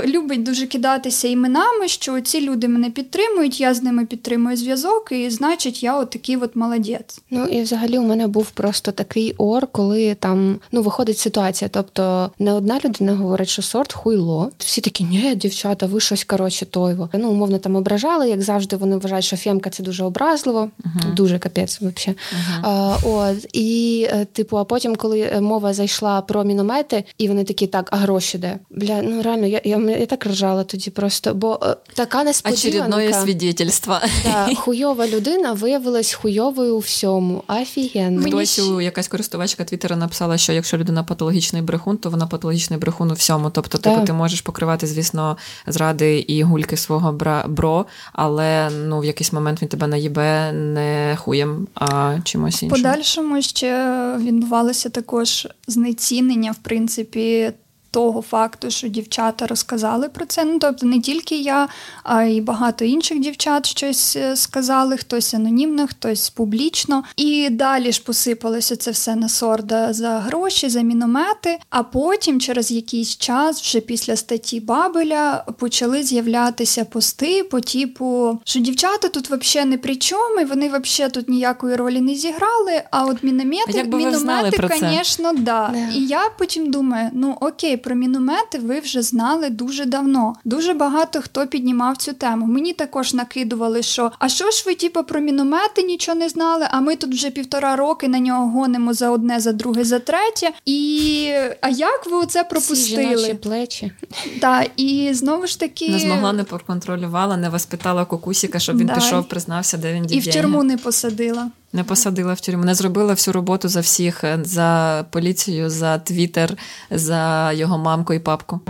любить дуже кидатися іменами, що ці люди мене підтримують, я з ними підтримую зв'язок, і значить, я от такий от молодець. Ну, і взагалі взагалі у мене був просто такий ор, коли там, ну, виходить ситуація. Тобто не одна людина говорить, що Сорд хуйло. Всі такі, ні, дівчата, ви щось, коротше, тойво. Ну, умовно, там ображали, як завжди, вони вважають, що фемка – це дуже образливо. Uh-huh. Дуже капець, взагалі. Uh-huh. А, от, і, типу, а потім, коли мова зайшла про міномети, і вони такі, так, а гроші де? Бля, ну, реально, я, я, я, я так ржала тоді просто, бо така несподіванка. Очередне свідетельство. Так, хуйова людина виявилась хуйовою у всьому. Офігенно. Хтось, якась користувачка Твіттера написала, що якщо людина патологічний брехун, то вона патологічний брехун у всьому. Тобто, так. Типу, ти можеш покривати, звісно, зради і гульки свого бра, бро, але, ну, в якийсь момент він тебе наїбе не хуєм, а чимось іншим. В подальшому ще відбувалося також знецінення, в принципі, того факту, що дівчата розказали про це. Ну, тобто не тільки я, а й багато інших дівчат щось сказали, хтось анонімно, хтось публічно. І далі ж посипалося це все на Сорда за гроші, за міномети. А потім, через якийсь час, вже після статті Бабеля, почали з'являтися пости по типу, що дівчата тут взагалі не при чому, і вони взагалі тут ніякої ролі не зіграли, а от міномети, міномети, звісно, да. Yeah. І я потім думаю, ну окей, про міномети ви вже знали дуже давно. Дуже багато хто піднімав цю тему. Мені також накидували, що а що ж ви, типу, про міномети нічого не знали, а ми тут вже півтора роки на нього гонимо за одне, за друге, за третє. І а як ви оце пропустили? Всі жіночі плечі. Так, і знову ж таки... Не змогла, не проконтролювала, не воспитала кукусіка, щоб він да. пішов, признався, де він дів'яє. І в тюрму не посадила. Не посадила в тюрму, не зробила всю роботу за всіх, за поліцію, за Твіттер, за його мамку і папку.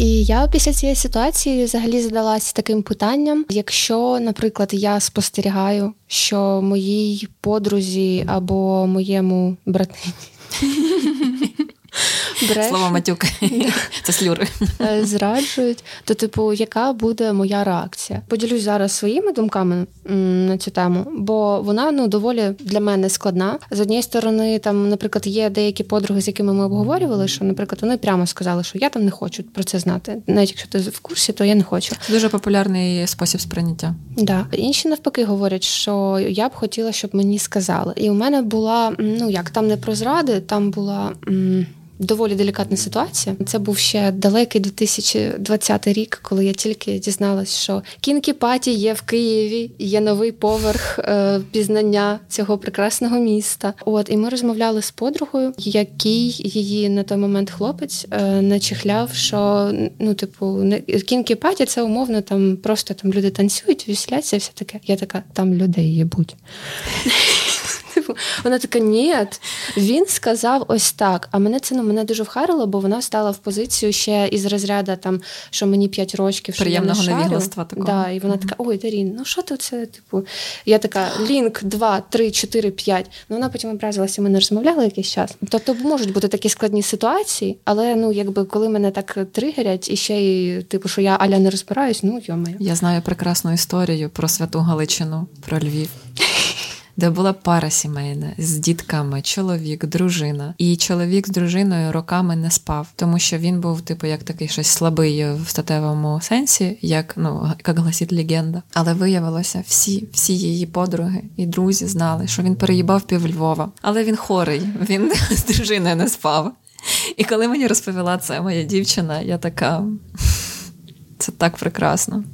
І я після цієї ситуації взагалі задалася таким питанням. Якщо, наприклад, я спостерігаю, що моїй подрузі або моєму братині... Бреш. Слово матюк. Це слюри. Зраджують. То, типу, яка буде моя реакція? Поділюсь зараз своїми думками на цю тему, бо вона, ну, доволі для мене складна. З однієї сторони, там, наприклад, є деякі подруги, з якими ми обговорювали, що, наприклад, вони прямо сказали, що я там не хочу про це знати. Навіть якщо ти в курсі, то я не хочу. Це дуже популярний спосіб сприйняття. Да. Інші, навпаки, говорять, що я б хотіла, щоб мені сказали. І у мене була, ну, як, там не про зради, там була... М- Доволі делікатна ситуація. Це був ще далекий двадцятий рік, коли я тільки дізналась, що Кінкі-паті є в Києві, є новий поверх е, пізнання цього прекрасного міста. От, і ми розмовляли з подругою, який її на той момент хлопець е, начихляв, що, ну, типу, Кінкі-паті це умовно там просто там люди танцюють, вісляться і все таке. Я така, там людей їбуть. Вона така, ні, він сказав ось так. А мене це, ну, мене дуже вхарило, бо вона стала в позицію ще із розряду, там, що мені п'ять років, що приємного невігластва такого. Да, і вона mm-hmm. така, ой, Дарін, ну що ти оце, типу? Я така, лінк, два, три, чотири, п'ять. Ну, вона потім образилася, ми не розмовляли якийсь час. Тобто можуть бути такі складні ситуації, але, ну, якби, коли мене так тригерять, і ще й, типу, що я аля не розбираюсь, ну, йо-моє. Я знаю прекрасну історію про Святу Галичину, про Львів. Де була пара сімейна з дітками, чоловік, дружина. І чоловік з дружиною роками не спав, тому що він був, типу, як такий щось слабий в статевому сенсі, як, ну, як гласить легенда. Але виявилося, всі, всі її подруги і друзі знали, що він переїбав пів Львова. Але він хорий, він з дружиною не спав. І коли мені розповіла це моя дівчина, я така, це так прекрасно.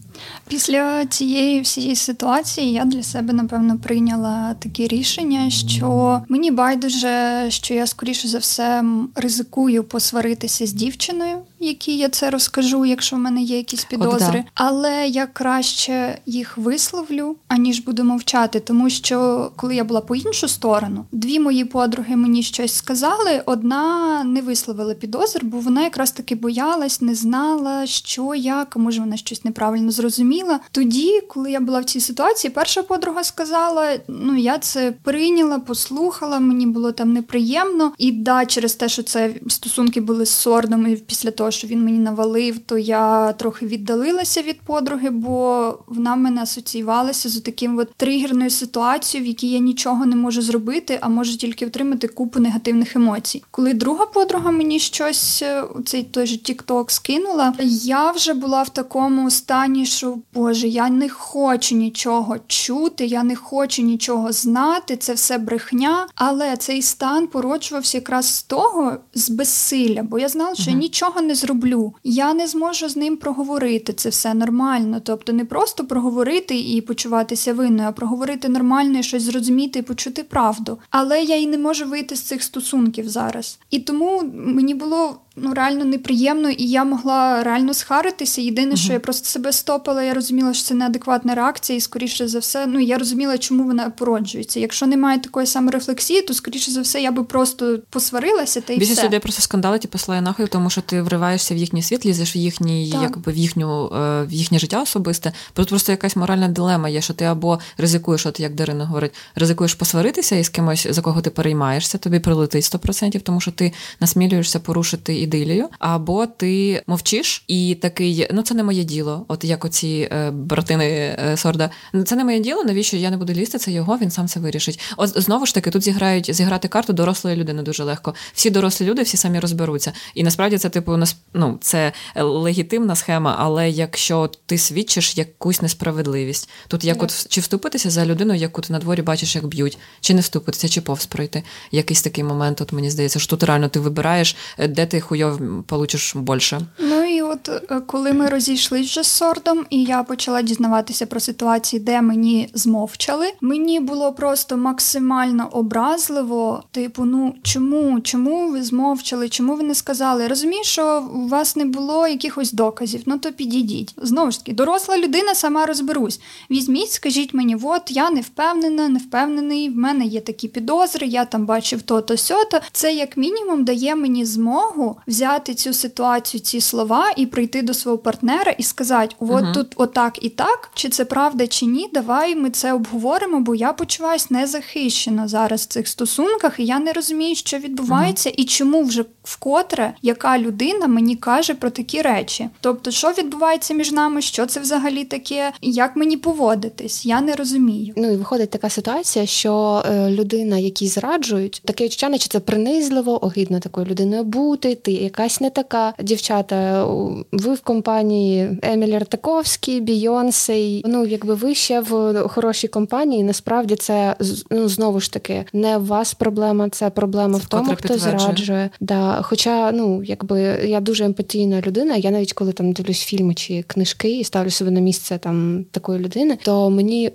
Після цієї всієї ситуації я для себе, напевно, прийняла таке рішення, що мені байдуже, що я, скоріше за все, ризикую посваритися з дівчиною, якій я це розкажу, якщо в мене є якісь підозри. От, да. Але я краще їх висловлю, аніж буду мовчати, тому що, коли я була по іншу сторону, дві мої подруги мені щось сказали, одна не висловила підозр, бо вона якраз таки боялась, не знала, що, як, може вона щось неправильно зрозуміла. Тоді, коли я була в цій ситуації, перша подруга сказала, ну, я це прийняла, послухала, мені було там неприємно. І да, через те, що це стосунки були з Сордом, і після того, що він мені навалив, то я трохи віддалилася від подруги, бо вона в мене асоціювалася з таким от тригерною ситуацією, в якій я нічого не можу зробити, а можу тільки отримати купу негативних емоцій. Коли друга подруга мені щось у цей той же TikTok скинула, я вже була в такому стані, що, Боже, я не хочу нічого чути, я не хочу нічого знати, це все брехня. Але цей стан породжувався якраз з того, з безсилля, бо я знала, що я нічого не зроблю. Я не зможу з ним проговорити, це все нормально. Тобто не просто проговорити і почуватися винною, а проговорити нормально і щось зрозуміти і почути правду. Але я і не можу вийти з цих стосунків зараз. І тому мені було... ну, реально неприємно, і я могла реально схаритися. Єдине, що я просто себе стопила, я розуміла, що це неадекватна реакція, і, скоріше за все, ну, я розуміла, чому вона породжується. Якщо немає такої саморефлексії, то, скоріше за все, я би просто посварилася, та й більшість все. Більшість людей просто скандалить і посилає нахуй, тому що ти вриваєшся в їхній світ, лізеш в, їхній, якби, в, їхню, в їхнє життя особисте. Просто, просто якась моральна дилема є, що ти або ризикуєш, от як Дарина говорить, ризикуєш посваритися із кимось, за кого ти переймаєшся, тобі прилетить сто процентів, тому що ти насмілюєшся порушити ідилію, або ти мовчиш і такий, ну це не моє діло, от як оці е, братини е, Сорда, це не моє діло, навіщо я не буду лізти, це його, він сам це вирішить. От знову ж таки, тут зіграють, зіграти карту дорослої людини дуже легко. Всі дорослі люди, всі самі розберуться. І насправді це, типу, ну, це легітимна схема, але якщо ти свідчиш якусь несправедливість, тут як от, чи вступитися за людину, яку ти на дворі бачиш, як б'ють, чи не вступитися, чи повз пройти. Якийсь такий момент, от мені здається, що тут реально ти вибираєш, де ти хуйов получиш більше. Ну і от коли ми розійшлись вже з Сордом, і я почала дізнаватися про ситуації, де мені змовчали, мені було просто максимально образливо, типу, ну чому, чому ви змовчали, чому ви не сказали? Я розумію, що у вас не було якихось доказів, ну то підійдіть. Знову ж таки, доросла людина, сама розберусь. Візьміть, скажіть мені, от я не впевнена, не впевнений, в мене є такі підозри, я там бачив то-то, сьо-то. Це як мінімум дає мені змогу взяти цю ситуацію, ці слова і прийти до свого партнера і сказати, от uh-huh. тут отак і так, чи це правда, чи ні, давай ми це обговоримо, бо я почуваюся незахищено зараз в цих стосунках, і я не розумію, що відбувається, uh-huh. і чому вже вкотре яка людина мені каже про такі речі. Тобто, що відбувається між нами, що це взагалі таке, і як мені поводитись, я не розумію. Ну, і виходить така ситуація, що е, людина, якій зраджують, таке відчуття, наче це принизливо, огидно такою людиною бути, ти якась не така. Дівчата, ви в компанії Емілі Ратаковскі, Бійонсей. Ну, якби ви ще в хорошій компанії, насправді це, ну, знову ж таки, не у вас проблема, це проблема це в тому, хто зраджує. Да. Хоча, ну, якби я дуже емпатійна людина, я навіть коли там дивлюсь фільми чи книжки і ставлю себе на місце там такої людини, то мені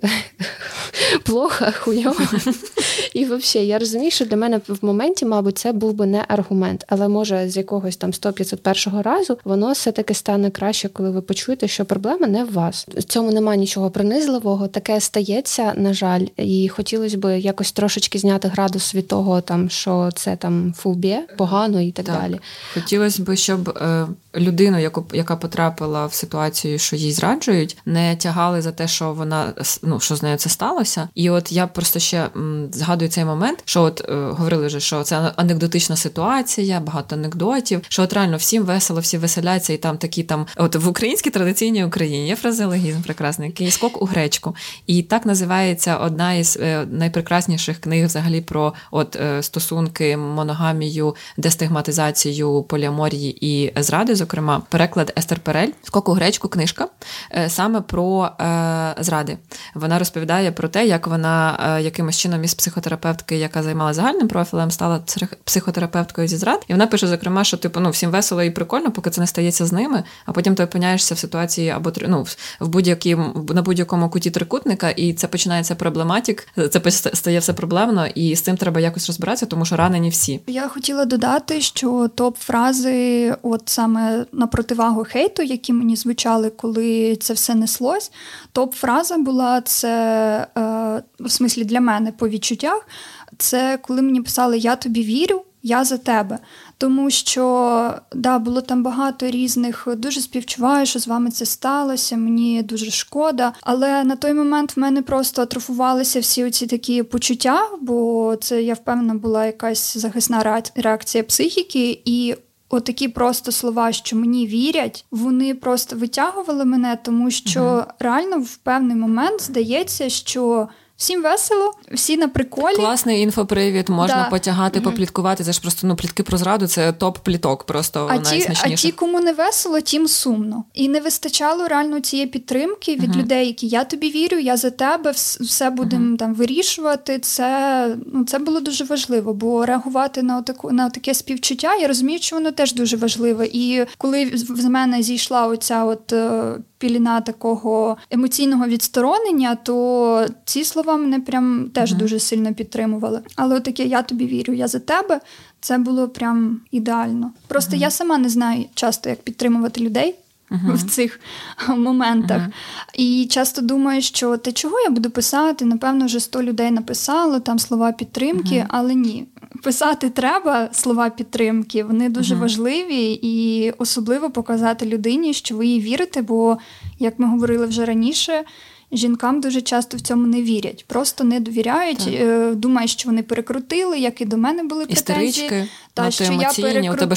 плохо, хуйово. І взагалі, я розумію, що для мене в моменті, мабуть, це був би не аргумент, але може з якогось там сто п'ятсот першого разу, воно все-таки стане краще, коли ви почуєте, що проблема не в вас. В цьому немає нічого принизливого, таке стається, на жаль, і хотілося б якось трошечки зняти градус від того, там, що це там фобія, погано і так, так далі. Хотілося б, щоб е, людину, яку, яка потрапила в ситуацію, що їй зраджують, не тягали за те, що вона, ну, що з нею це сталося. І от я просто ще м, згадую цей момент, що от е, говорили вже, що це анекдотична ситуація, багато анекдотів, що от реально всім весело, всі веселяться, і там такі там, от в українській традиційній Україні є фразеологізм прекрасний, який скок у гречку. І так називається одна із е, найпрекрасніших книг взагалі про от е, стосунки, моногамію, дестигматизацію, поліаморії і зради, зокрема, переклад Естер Перель, скок у гречку, книжка, е, саме про е, зради. Вона розповідає про те, як вона е, якимось чином із психотерапевтки, яка займалася загальним профілем, стала психотерапевткою зі зрад. І вона пише, зокрема, що типу, ну, всім весело і прикольно, поки це не стається з ними, а потім ти опиняєшся в ситуації або ну, в будь-якій, на будь-якому куті трикутника, і це починається проблематик, це стає все проблемно, і з цим треба якось розбиратися, тому що ранені всі. Я хотіла додати, що топ-фрази от саме на противагу хейту, які мені звучали, коли це все неслось, топ-фраза була це, е, в смислі для мене, по відчуттях, це коли мені писали «я тобі вірю, я за тебе». Тому що, да, було там багато різних, дуже співчуваю, що з вами це сталося, мені дуже шкода. Але на той момент в мене просто атрофувалися всі оці такі почуття, бо це, я впевнена, була якась захисна реакція психіки, і отакі просто слова, що мені вірять, вони просто витягували мене, тому що реально в певний момент здається, що Всім весело, всі на приколі. Класний інфопривід, можна да. потягати, mm-hmm. попліткувати. Це ж просто, ну, плітки про зраду, це топ-пліток просто найсмачніших. А ті, кому не весело, тим сумно. І не вистачало реально цієї підтримки від mm-hmm. людей, які я тобі вірю, я за тебе, все будемо mm-hmm. там вирішувати. Це, ну, це було дуже важливо, бо реагувати на отаку, на таке співчуття, я розумію, що воно теж дуже важливе. І коли з мене зійшла оця от... піліна такого емоційного відсторонення, то ці слова мене прям теж mm-hmm. дуже сильно підтримували. Але отаке «я тобі вірю, я за тебе» – це було прям ідеально. Просто mm-hmm. я сама не знаю часто, як підтримувати людей mm-hmm. в цих моментах. Mm-hmm. І часто думаю, що «та чого я буду писати? Напевно, вже сто людей написало там слова підтримки, mm-hmm. але ні». Писати треба слова підтримки, вони дуже uh-huh. важливі, і особливо показати людині, що ви їй вірите, бо, як ми говорили вже раніше, жінкам дуже часто в цьому не вірять, просто не довіряють, так. думають, що вони перекрутили, як і до мене були претензії. Істерички, та, що я перекрутила,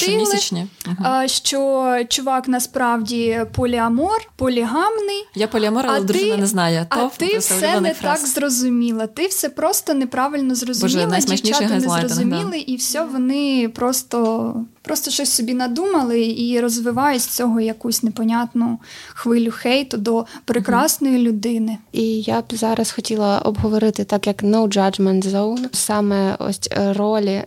угу. що чувак насправді поліамор, полігамний. Я поліамор, але дружина не знає. А Топ, ти все не фраз. Так зрозуміла, ти все просто неправильно зрозуміла, дівчата не зрозуміли, да. і все, вони просто... Просто щось собі надумали і розвивають з цього якусь непонятну хвилю хейту до прекрасної людини. І я б зараз хотіла обговорити, так як no judgment zone, саме ось ролі.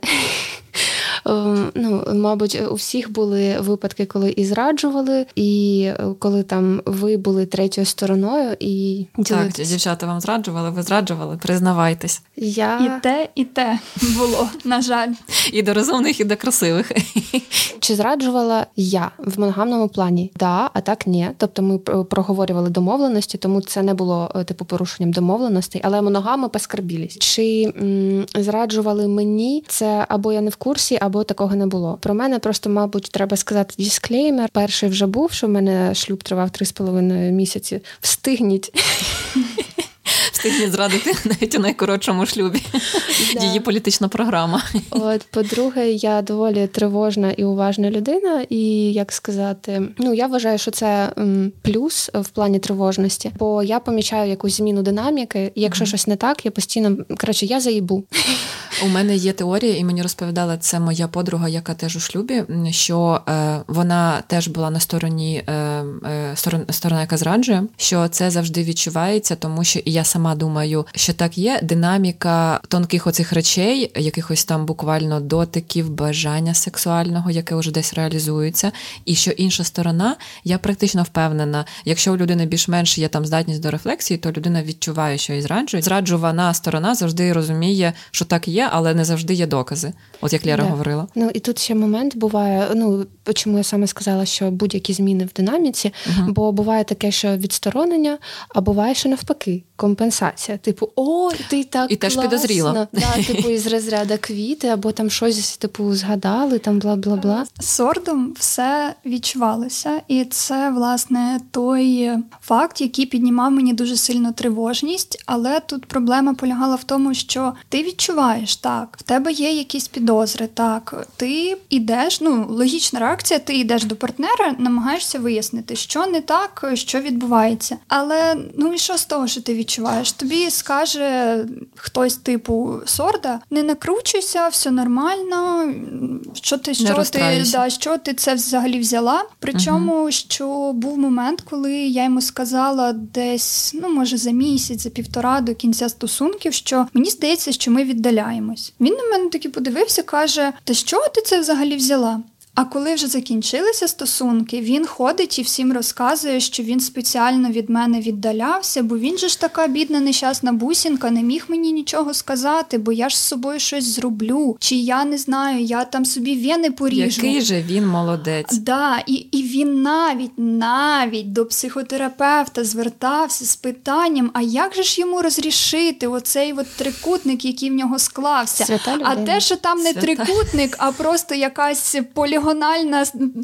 Ну, мабуть, у всіх були випадки, коли і зраджували, і коли там ви були третьою стороною. І так, дівчата вам зраджували, ви зраджували, признавайтесь. Я... І те, і те було, на жаль. І до розумних, і до красивих. Чи зраджувала я в моногамному плані? Да, а так ні. Тобто ми проговорювали домовленості, тому це не було, типу, порушенням домовленостей, але моногами поскарбілись. Чи м- зраджували мені? Це або я не в курсі, або такого не було. Про мене просто, мабуть, треба сказати дисклеймер. Перший вже був, що в мене шлюб тривав три з половиною місяці. Встигніть. Встигніть зрадити навіть у найкоротшому шлюбі. Да. Її політична програма. От, по-друге, я доволі тривожна і уважна людина. І, як сказати, ну, я вважаю, що це м, плюс в плані тривожності. Бо я помічаю якусь зміну динаміки. І якщо mm-hmm. щось не так, я постійно, коротше, я заїбу. У мене є теорія, і мені розповідала це моя подруга, яка теж у шлюбі, що е, вона теж була на стороні, е, сторон, сторона, яка зраджує, що це завжди відчувається, тому що і я сама думаю, що так є, динаміка тонких оцих речей, якихось там буквально дотиків, бажання сексуального, яке вже десь реалізується, і що інша сторона, я практично впевнена, якщо у людини більш-менш є там здатність до рефлексії, то людина відчуває, що і зраджує. Зраджувана сторона завжди розуміє, що так є, але не завжди є докази, от як Лєра да. говорила. Ну, і тут ще момент буває, ну, чому я саме сказала, що будь-які зміни в динаміці, uh-huh. бо буває таке, що відсторонення, а буває, що навпаки, компенсація. Типу, о, ти так і класно. І теж підозріла. Да, типу, із розряду квіти, або там щось, типу, згадали, там бла-бла-бла. З Сордом все відчувалося, і це, власне, той факт, який піднімав мені дуже сильно тривожність, але тут проблема полягала в тому, що ти відчуваєш, так, в тебе є якісь підозри, так, ти йдеш, ну, логічна реакція, ти йдеш до партнера, намагаєшся вияснити, що не так, що відбувається. Але, ну, і що з того, що ти відчуваєш? Тобі скаже хтось типу Сорда, не накручуйся, все нормально, що ти, що ти, да, що ти це взагалі взяла. Причому, угу. що був момент, коли я йому сказала десь, ну, може, за місяць, за півтора до кінця стосунків, що мені здається, що ми віддаляємо. Він на мене таки подивився, каже, та що ти це взагалі взяла? А коли вже закінчилися стосунки, він ходить і всім розказує, що він спеціально від мене віддалявся, бо він же ж така бідна нещасна бусінка, не міг мені нічого сказати, бо я ж з собою щось зроблю, чи я не знаю, я там собі вени поріжу. Який же він молодець. Да, і, і він навіть, навіть до психотерапевта звертався з питанням, а як же ж йому розрішити оцей от трикутник, який в нього склався? А те, що там не Свята. трикутник, а просто якась полігональна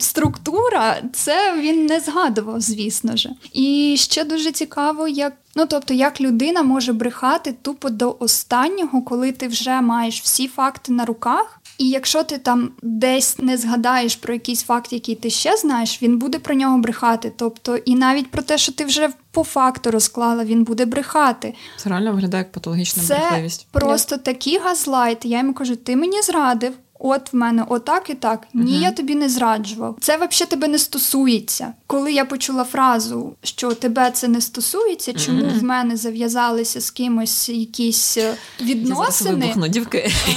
структура, це він не згадував, звісно ж. І ще дуже цікаво, як, ну, тобто, як людина може брехати тупо до останнього, коли ти вже маєш всі факти на руках, і якщо ти там десь не згадаєш про якийсь факт, який ти ще знаєш, він буде про нього брехати. Тобто, і навіть про те, що ти вже по факту розклала, він буде брехати. Це реально виглядає як патологічна це брехливість. Це просто такий газлайт. Я йому кажу, ти мені зрадив, от в мене отак і так. Ні, угу. Я тобі не зраджував. Це взагалі тебе не стосується. Коли я почула фразу, що тебе це не стосується, чому угу. в мене зав'язалися з кимось якісь відносини.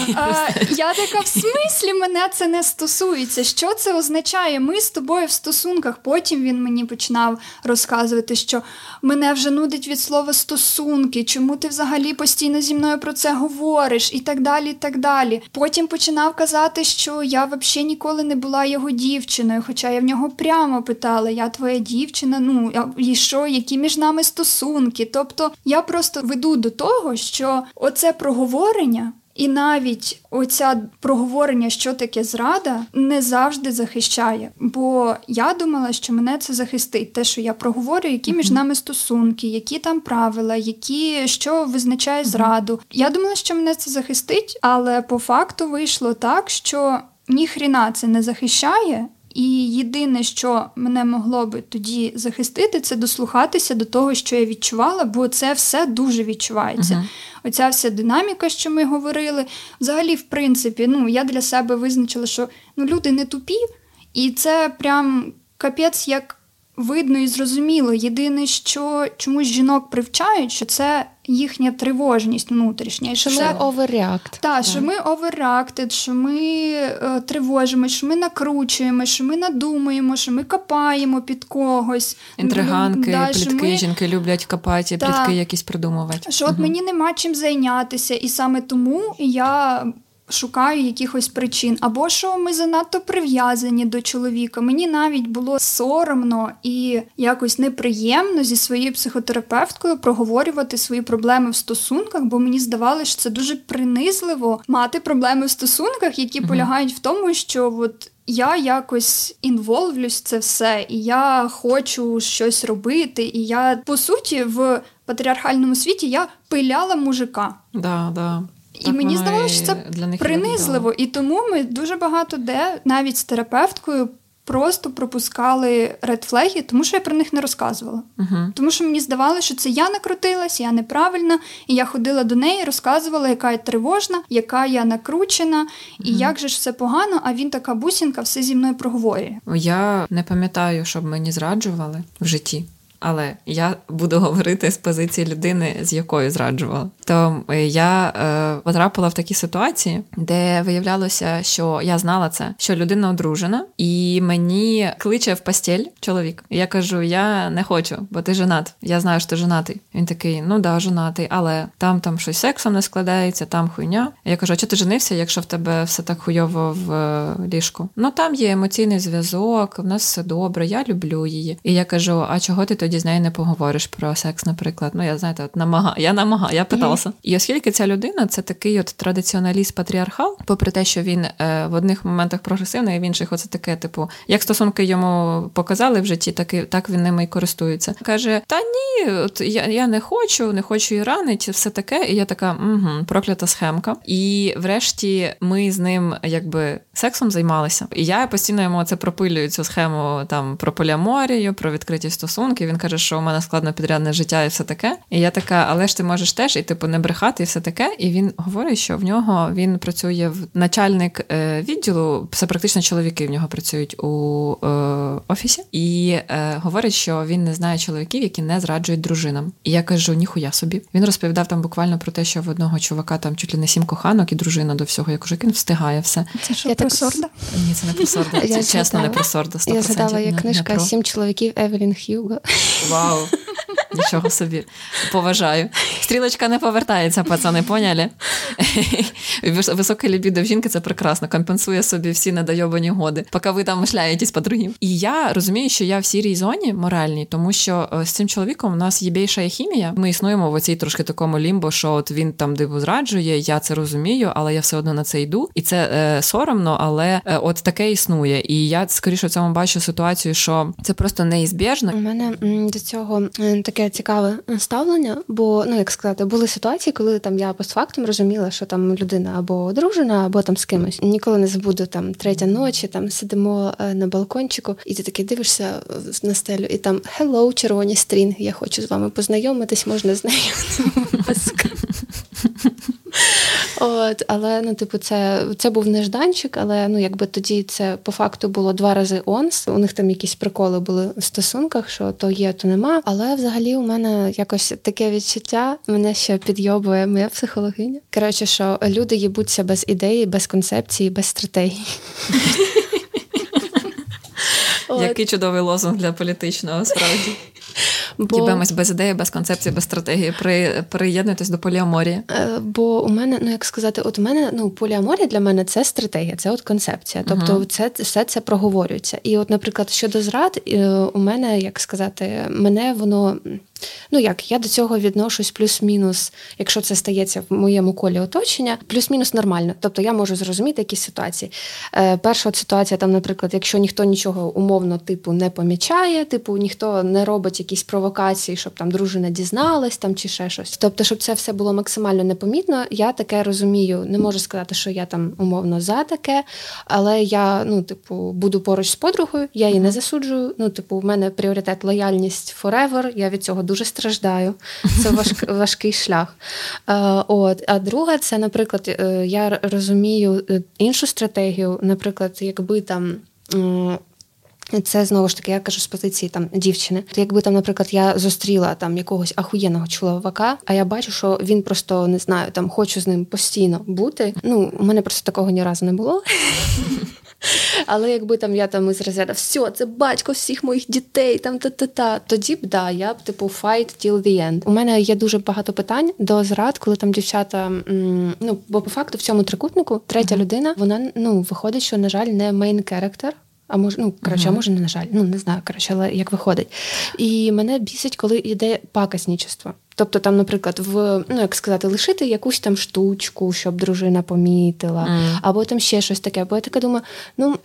Я, я така, в смислі мене це не стосується. Що це означає? Ми з тобою в стосунках. Потім він мені починав розказувати, що мене вже нудить від слова стосунки, чому ти взагалі постійно зі мною про це говориш і так далі, і так далі. Потім починав казати, сказати, що я взагалі ніколи не була його дівчиною, хоча я в нього прямо питала, я твоя дівчина, ну, і що, які між нами стосунки. Тобто, я просто веду до того, що оце проговорення, і навіть оця проговорення, що таке зрада, не завжди захищає. Бо я думала, що мене це захистить. Те, що я проговорю, які між нами стосунки, які там правила, які, що визначає зраду. Я думала, що мене це захистить, але по факту вийшло так, що ніхріна це не захищає. І єдине, що мене могло би тоді захистити, це дослухатися до того, що я відчувала, бо це все дуже відчувається. Uh-huh. Оця вся динаміка, що ми говорили. Взагалі, в принципі, ну, я для себе визначила, що ну, люди не тупі, і це прям капець як видно і зрозуміло. Єдине, що чомусь жінок привчають, що це їхня тривожність внутрішня. Що ми оверреакт. Так, що ми оверреактед, що ми е, тривожимо, що ми накручуємо, що ми надумуємо, що ми копаємо під когось. Інтриганки, да, плітки, ми... жінки люблять копати, та, плітки якісь придумувати. Що угу. от мені нема чим зайнятися, і саме тому я... шукаю якихось причин. Або що ми занадто прив'язані до чоловіка. Мені навіть було соромно і якось неприємно зі своєю психотерапевткою проговорювати свої проблеми в стосунках, бо мені здавалося, що це дуже принизливо мати проблеми в стосунках, які полягають в тому, що от я якось інволвлюсь в це все, і я хочу щось робити, і я, по суті, в патріархальному світі я пиляла мужика. Да, да. І так, мені здавалося, що це принизливо. І тому ми дуже багато де, навіть з терапевткою, просто пропускали редфлеги, тому що я про них не розказувала. Uh-huh. Тому що мені здавалося, що це я накрутилась, я неправильна, і я ходила до неї, розказувала, яка я тривожна, яка я накручена, і uh-huh. як же ж все погано, а він така бусінка, все зі мною проговорює. Я не пам'ятаю, щоб мені зраджували в житті. Але я буду говорити з позиції людини, з якою зраджувала. То я е, потрапила в такі ситуації, де виявлялося, що я знала це, що людина одружена, і мені кличе в постіль чоловік. Я кажу, я не хочу, бо ти женат. Я знаю, що ти женатий. Він такий, ну да, женатий, але там там щось сексом не складається, там хуйня. Я кажу, а чого ти женився, якщо в тебе все так хуйово в ліжку? Ну там є емоційний зв'язок, в нас все добре, я люблю її. І я кажу, а чого ти тоді з нею не поговориш про секс, наприклад. Ну, я, знаєте, от намага, я намага, я питалася. Mm-hmm. І оскільки ця людина, це такий от традиціоналіст-патріархал, попри те, що він е, в одних моментах прогресивний, а в інших оце таке, типу, як стосунки йому показали в житті, так, і, так він ними і користується. Каже, та ні, от я, я не хочу, не хочу і ранить, все таке. І я така, угу, проклята схемка. І врешті ми з ним, якби, сексом займалися. І я постійно йому це пропилюю, цю схему, там, про поліаморію, про відкриті стосунки. Він каже, що у мене складно підрядне життя і все таке. І я така, але ж ти можеш теж і типу не брехати і все таке. І він говорить, що в нього, він працює в начальник е, відділу, все практично чоловіки в нього працюють у е, офісі. І е, говорить, що він не знає чоловіків, які не зраджують дружинам. І я кажу, ніхуя собі. Він розповідав там буквально про те, що в одного чувака там чуть ли не сім коханок і дружина до всього. Я кажу, як він встигає все. Це що, я про так... Сорда? Ні, це не про Сорда. Це чесно не про Сорда, сто відсотків. Я згадала, як книжка «Сім чоловіків» Евелін Хьюго. Вау, нічого собі, поважаю. Стрілочка не повертається, пацани, поняли? Високе лібідо в жінки – це прекрасно, компенсує собі всі недойобані годи, поки ви там мишляєтесь по другим. І я розумію, що я в сірій зоні моральній, тому що з цим чоловіком у нас є більша хімія. Ми існуємо в оцій трошки такому лімбо, що от він там диву зраджує, я це розумію, але я все одно на це йду. І це е, соромно, але е, от таке існує. І я скоріше в цьому бачу ситуацію, що це просто неізбіжно. У мене до цього таке таке цікаве ставлення, бо, ну, як сказати, були ситуації, коли там я постфактум розуміла, що там людина або одружена, або там з кимось. Ніколи не забуду, там, третя ночі, там, сидимо на балкончику, і ти таки дивишся на стелю, і там «Hello, червоні стрінги, я хочу з вами познайомитись, можна з нею?» От, але, ну, типу, це, це був нежданчик, але, ну, якби тоді це по факту було два рази онс, у них там якісь приколи були в стосунках, що то є, то нема, але взагалі у мене якось таке відчуття, мене ще підйобує моя психологиня. Коротше, що люди їбуться без ідеї, без концепції, без стратегії. Який чудовий лозунг для політичного, справді. Бо... Їбемось без ідеї, без концепції, без стратегії. При... Приєднуйтесь до поліаморії. Бо у мене, ну як сказати, от у мене, ну, поліаморія для мене це стратегія, це от концепція. Тобто uh-huh. це, все це проговорюється. І от, наприклад, щодо зрад, у мене, як сказати, мене воно... Ну як, я до цього відношусь плюс-мінус, якщо це стається в моєму колі оточення, плюс-мінус нормально. Тобто я можу зрозуміти якісь ситуації. Е, перша от ситуація, там, наприклад, якщо ніхто нічого умовно типу не помічає, типу ніхто не робить якісь провокації, щоб там дружина дізналась там, чи ще щось. Тобто, щоб це все було максимально непомітно, я таке розумію. Не можу сказати, що я там умовно за таке, але я, ну, типу, буду поруч з подругою, я її mm-hmm. не засуджую. Ну, типу, в мене пріоритет лояльність forever, я від цього дуже страждаю. Це важк, важкий шлях. А, от. А друга, це, наприклад, я розумію іншу стратегію. Наприклад, якби там... Це, знову ж таки, я кажу з позиції там дівчини. То якби там, наприклад, я зустріла там якогось ахуєнного чоловіка, а я бачу, що він просто, не знаю, там, хочу з ним постійно бути. Ну, у мене просто такого ні разу не було. Але якби там я там із розряду «все, це батько всіх моїх дітей», там та-та-та, тоді б, да, я б, типу, fight till the end. У мене є дуже багато питань до зрад, коли там дівчата, ну, бо по факту в цьому трикутнику третя mm-hmm. людина, вона, ну, виходить, що, на жаль, не main character, а може, ну, коротше, mm-hmm. а може не, на жаль, ну, не знаю, коротше, але як виходить. І мене бісить, коли йде пакосничество. Тобто там, наприклад, в, ну, як сказати, лишити якусь там штучку, щоб дружина помітила, mm. або там ще щось таке. Бо я така думаю, ну,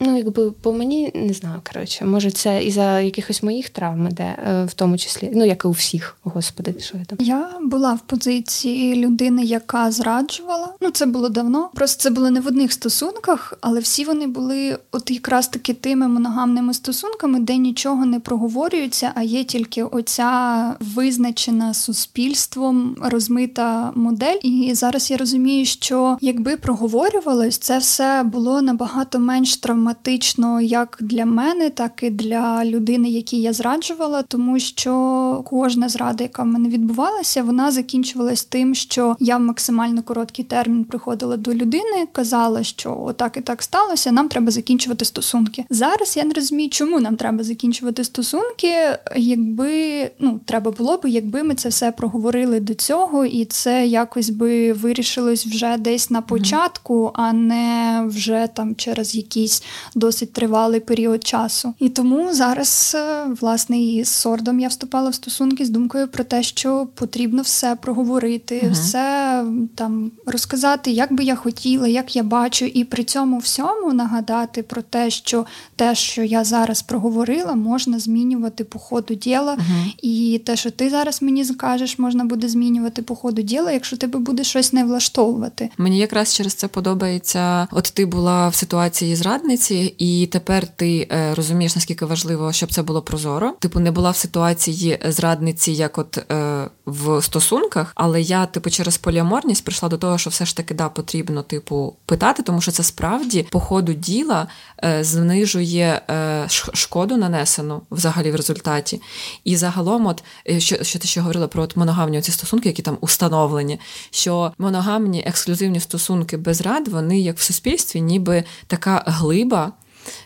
ну якби по мені, не знаю, коротше, може це із-за якихось моїх травм іде, в тому числі, ну, як і у всіх, господи, що я там. Я була в позиції людини, яка зраджувала. Ну, це було давно. Просто це було не в одних стосунках, але всі вони були от якраз таки тими моногамними стосунками, де нічого не проговорюється, а є тільки оця визначена суспільством розмита модель. І зараз я розумію, що якби проговорювалось, це все було набагато менш травматично як для мене, так і для людини, якій я зраджувала, тому що кожна зрада, яка в мене відбувалася, вона закінчувалась тим, що я в максимально короткий термін приходила до людини, казала, що отак і так сталося, нам треба закінчувати стосунки. Зараз я не розумію, чому нам треба закінчувати стосунки, якби, ну, треба було б, якби ми це все проговорили до цього, і це якось би вирішилось вже десь на початку, а не вже там через якийсь досить тривалий період часу. І тому зараз, власне, і з Сордом я вступала в стосунки з думкою про те, що потрібно все проговорити, uh-huh. все там розказати, як би я хотіла, як я бачу, і при цьому всьому нагадати про те, що те, що я зараз проговорила, можна змінювати по ходу діла, uh-huh. і те, що ти зараз мені скажеш, можна буде змінювати по ходу діла, якщо тебе буде щось не влаштовувати. Мені якраз через це подобається. От ти була в ситуації зрадниці, і тепер ти е, розумієш, наскільки важливо, щоб це було прозоро. Типу, не була в ситуації зрадниці, як от е, в стосунках, але я, типу, через поліаморність прийшла до того, що все ж таки, да, потрібно, типу, питати, тому що це справді по ходу діла е, знижує е, шкоду нанесену взагалі в результаті. І загалом, от, е, що, що ти ще говорила про от моногамні ці стосунки, які там установлені, що моногамні ексклюзивні стосунки без рад, вони як в суспільстві ніби така глиба,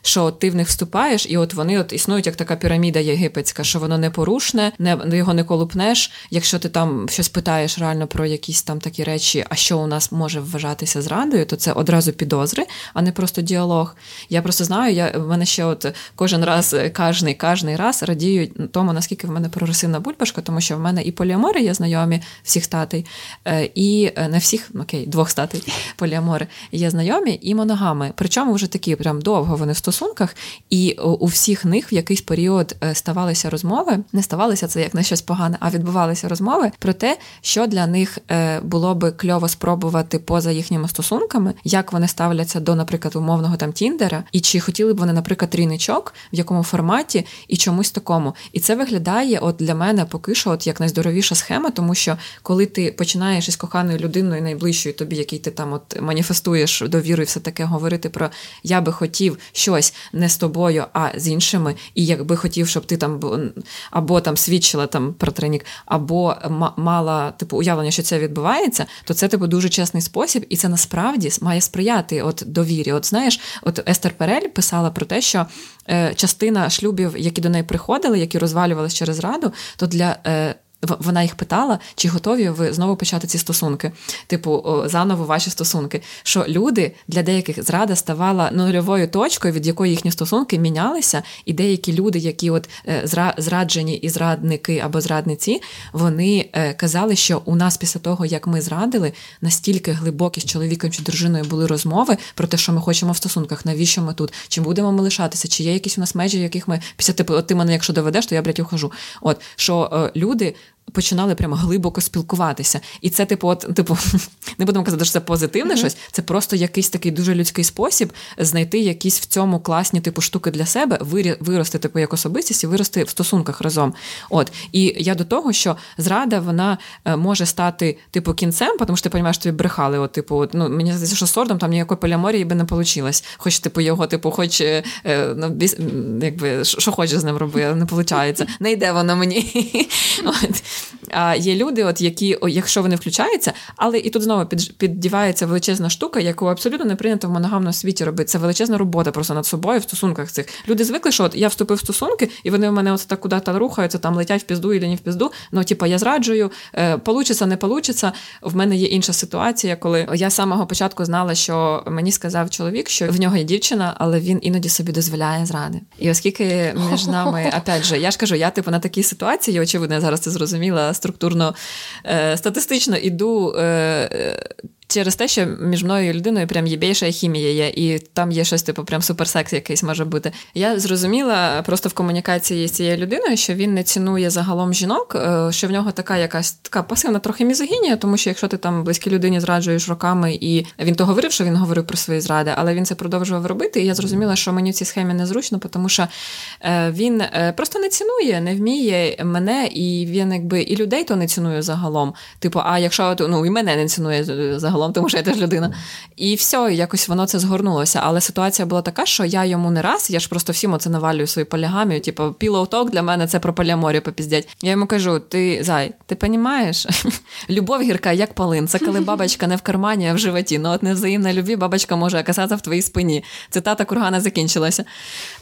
що ти в них вступаєш, і от вони от існують як така піраміда єгипетська, що воно непорушне, не, його не колупнеш. Якщо ти там щось питаєш реально про якісь там такі речі, а що у нас може вважатися зрадою, то це одразу підозри, а не просто діалог. Я просто знаю, я, в мене ще от кожен раз, кожний, кожний раз радію тому, наскільки в мене прогресивна бульбашка, тому що в мене і поліамори є знайомі всіх статей, і не всіх, окей, двох статей поліамори є знайомі, і моногами. Причому вже такі прям довго вони в стосунках, і у всіх них в якийсь період ставалися розмови, не ставалися це як на щось погане, а відбувалися розмови про те, що для них було би кльово спробувати поза їхніми стосунками, як вони ставляться до, наприклад, умовного там Тіндера, і чи хотіли б вони, наприклад, трійничок, в якому форматі і чомусь такому. І це виглядає от для мене поки що от як найздоровіша схема, тому що коли ти починаєш із коханою людиною найближчою тобі, який ти там от маніфестуєш довіру і все таке, говорити про «я би хотів щось не з тобою, а з іншими, і якби хотів, щоб ти там або там свідчила там про тренік, або м- мала типу уявлення, що це відбувається», то це типу дуже чесний спосіб, і це насправді має сприяти от довірі. От знаєш, от Естер Перель писала про те, що е, частина шлюбів, які до неї приходили, які розвалювалися через зраду, то для е, вона їх питала, чи готові ви знову почати ці стосунки, типу, о, заново ваші стосунки, що люди, для деяких зрада ставала нульовою точкою, від якої їхні стосунки мінялися, і деякі люди, які от е, зраджені і зрадники або зрадниці, вони е, казали, що у нас після того, як ми зрадили, настільки глибокі з чоловіком чи дружиною були розмови про те, що ми хочемо в стосунках, навіщо ми тут, чи будемо ми лишатися, чи є якісь у нас межі, яких ми, після типу, от ти мене якщо доведеш, то я, блядь, ухожу. От, що е, люди починали прямо глибоко спілкуватися. І це, типу, от, типу, не будемо казати, що це позитивне mm-hmm. щось, це просто якийсь такий дуже людський спосіб знайти якісь в цьому класні, типу, штуки для себе, вирости, типу, як особистість і вирости в стосунках разом. От. І я до того, що зрада, вона може стати, типу, кінцем, тому що ти розумієш, що тобі брехали, от, типу, от, ну, мені здається, що з Сордом там ніякої поліаморії би не вийшло. Хоч, типу, його, типу, хоч, е, ну, біс, якби, що хочеш з ним робити, не виходить. Не йде воно мені. От. А є люди, от які, якщо вони включаються, але і тут знову під, піддівається величезна штука, яку абсолютно не прийнято в моногамному світі робити. Це величезна робота просто над собою в стосунках цих. Люди звикли, що от я вступив в стосунки, і вони в мене ось так куди-то рухаються, там летять в пізду і не в пізду, ну, типу, я зраджую, е, получиться, не получиться. В мене є інша ситуація, коли я з самого початку знала, що мені сказав чоловік, що в нього є дівчина, але він іноді собі дозволяє зради. І оскільки між нами, опять же, я ж кажу, я типу на такій ситуації, очевидно, я зараз це зрозуміла, структурно, е, статистично іду е, через те, що між мною і людиною прям є більша хімія є, і там є щось типу прям суперсекс якийсь може бути. Я зрозуміла просто в комунікації з цією людиною, що він не цінує загалом жінок, е, що в нього така якась така пасивна трохи мізогінія, тому що якщо ти там близькій людині зраджуєш роками, і він то говорив, що він говорив про свої зради, але він це продовжував робити, і я зрозуміла, що мені в цій схемі незручно, тому що е, він е, просто не цінує, не вміє мене, і він якби і людей то не цінує загалом. Типу, а якщо ну, і мене не цінує загалом, тому що я теж людина. І все, якось воно це згорнулося. Але ситуація була така, що я йому не раз, я ж просто всім оце навалюю свою полігамію, типу, pillow talk для мене це про поліаморію попіздять. Я йому кажу, ти, зай, ти понімаєш? Любов гірка, як полин. Це коли бабочка не в кармані, а в животі. Ну от невзаємна любві бабочка може оказатися в твоїй спині. Цитата Кургана закінчилася.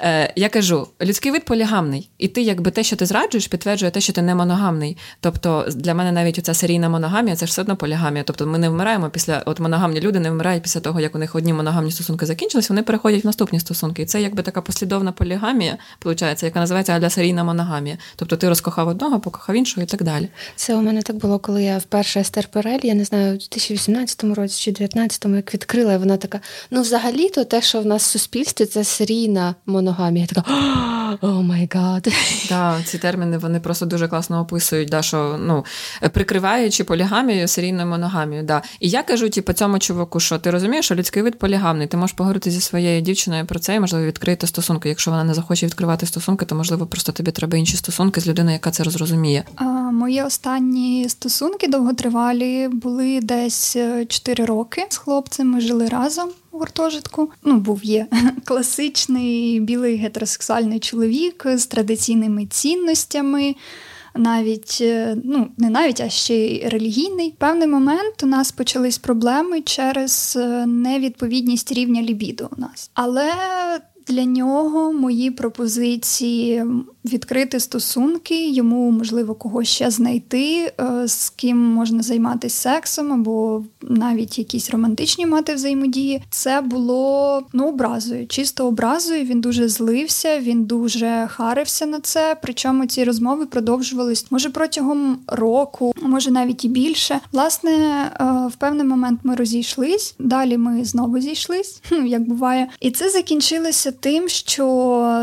Е, я кажу, людський вид полігамний. І ти, якби те, що ти зраджуєш, підтверджує те, що ти не моногамний. Тобто для мене навіть оця серійна моногамія, це ж все одно полігамія. Тобто ми не вмираємо після, от моногамні люди не вмирають після того, як у них одні моногамні стосунки закінчились, вони переходять в наступні стосунки. І це якби така послідовна полігамія, виходить, яка називається а-ля серійна моногамія. Тобто ти розкохав одного, покохав іншого і так далі. Це у мене так було, коли я вперше Естер Перель, я не знаю, у дві тисячі вісімнадцятому році чи дві тисячі дев'ятнадцятому, як відкрила, і вона така, ну взагалі-то те, що в нас в суспільстві, це серійна моногамія. Я така, о май гад. Так, ці терміни, вони просто дуже класно описують, да, що, ну, прикриваючи полігамію, серійну моногамію, да. І я кажу, типу, цьому чуваку, що ти розумієш, що людський вид полігамний, ти можеш поговорити зі своєю дівчиною про це і, можливо, відкрити стосунки. Якщо вона не захоче відкривати стосунки, то, можливо, просто тобі треба інші стосунки з людиною, яка це розрозуміє. А, мої останні стосунки довготривалі були десь чотири роки з хлопцем, ми жили разом у гуртожитку. Ну, був є класичний білий гетеросексуальний чоловік з традиційними цінностями, навіть, ну, не навіть, а ще й релігійний. В певний момент у нас почались проблеми через невідповідність рівня лібідо у нас. Але для нього мої пропозиції відкрити стосунки, йому, можливо, когось ще знайти, з ким можна займатися сексом або навіть якісь романтичні мати взаємодії. Це було, ну, образою, чисто образою. Він дуже злився, він дуже харився на це, причому ці розмови продовжувались, може, протягом року, може, навіть і більше. Власне, в певний момент ми розійшлись, далі ми знову зійшлись, як буває. І це закінчилося тим, що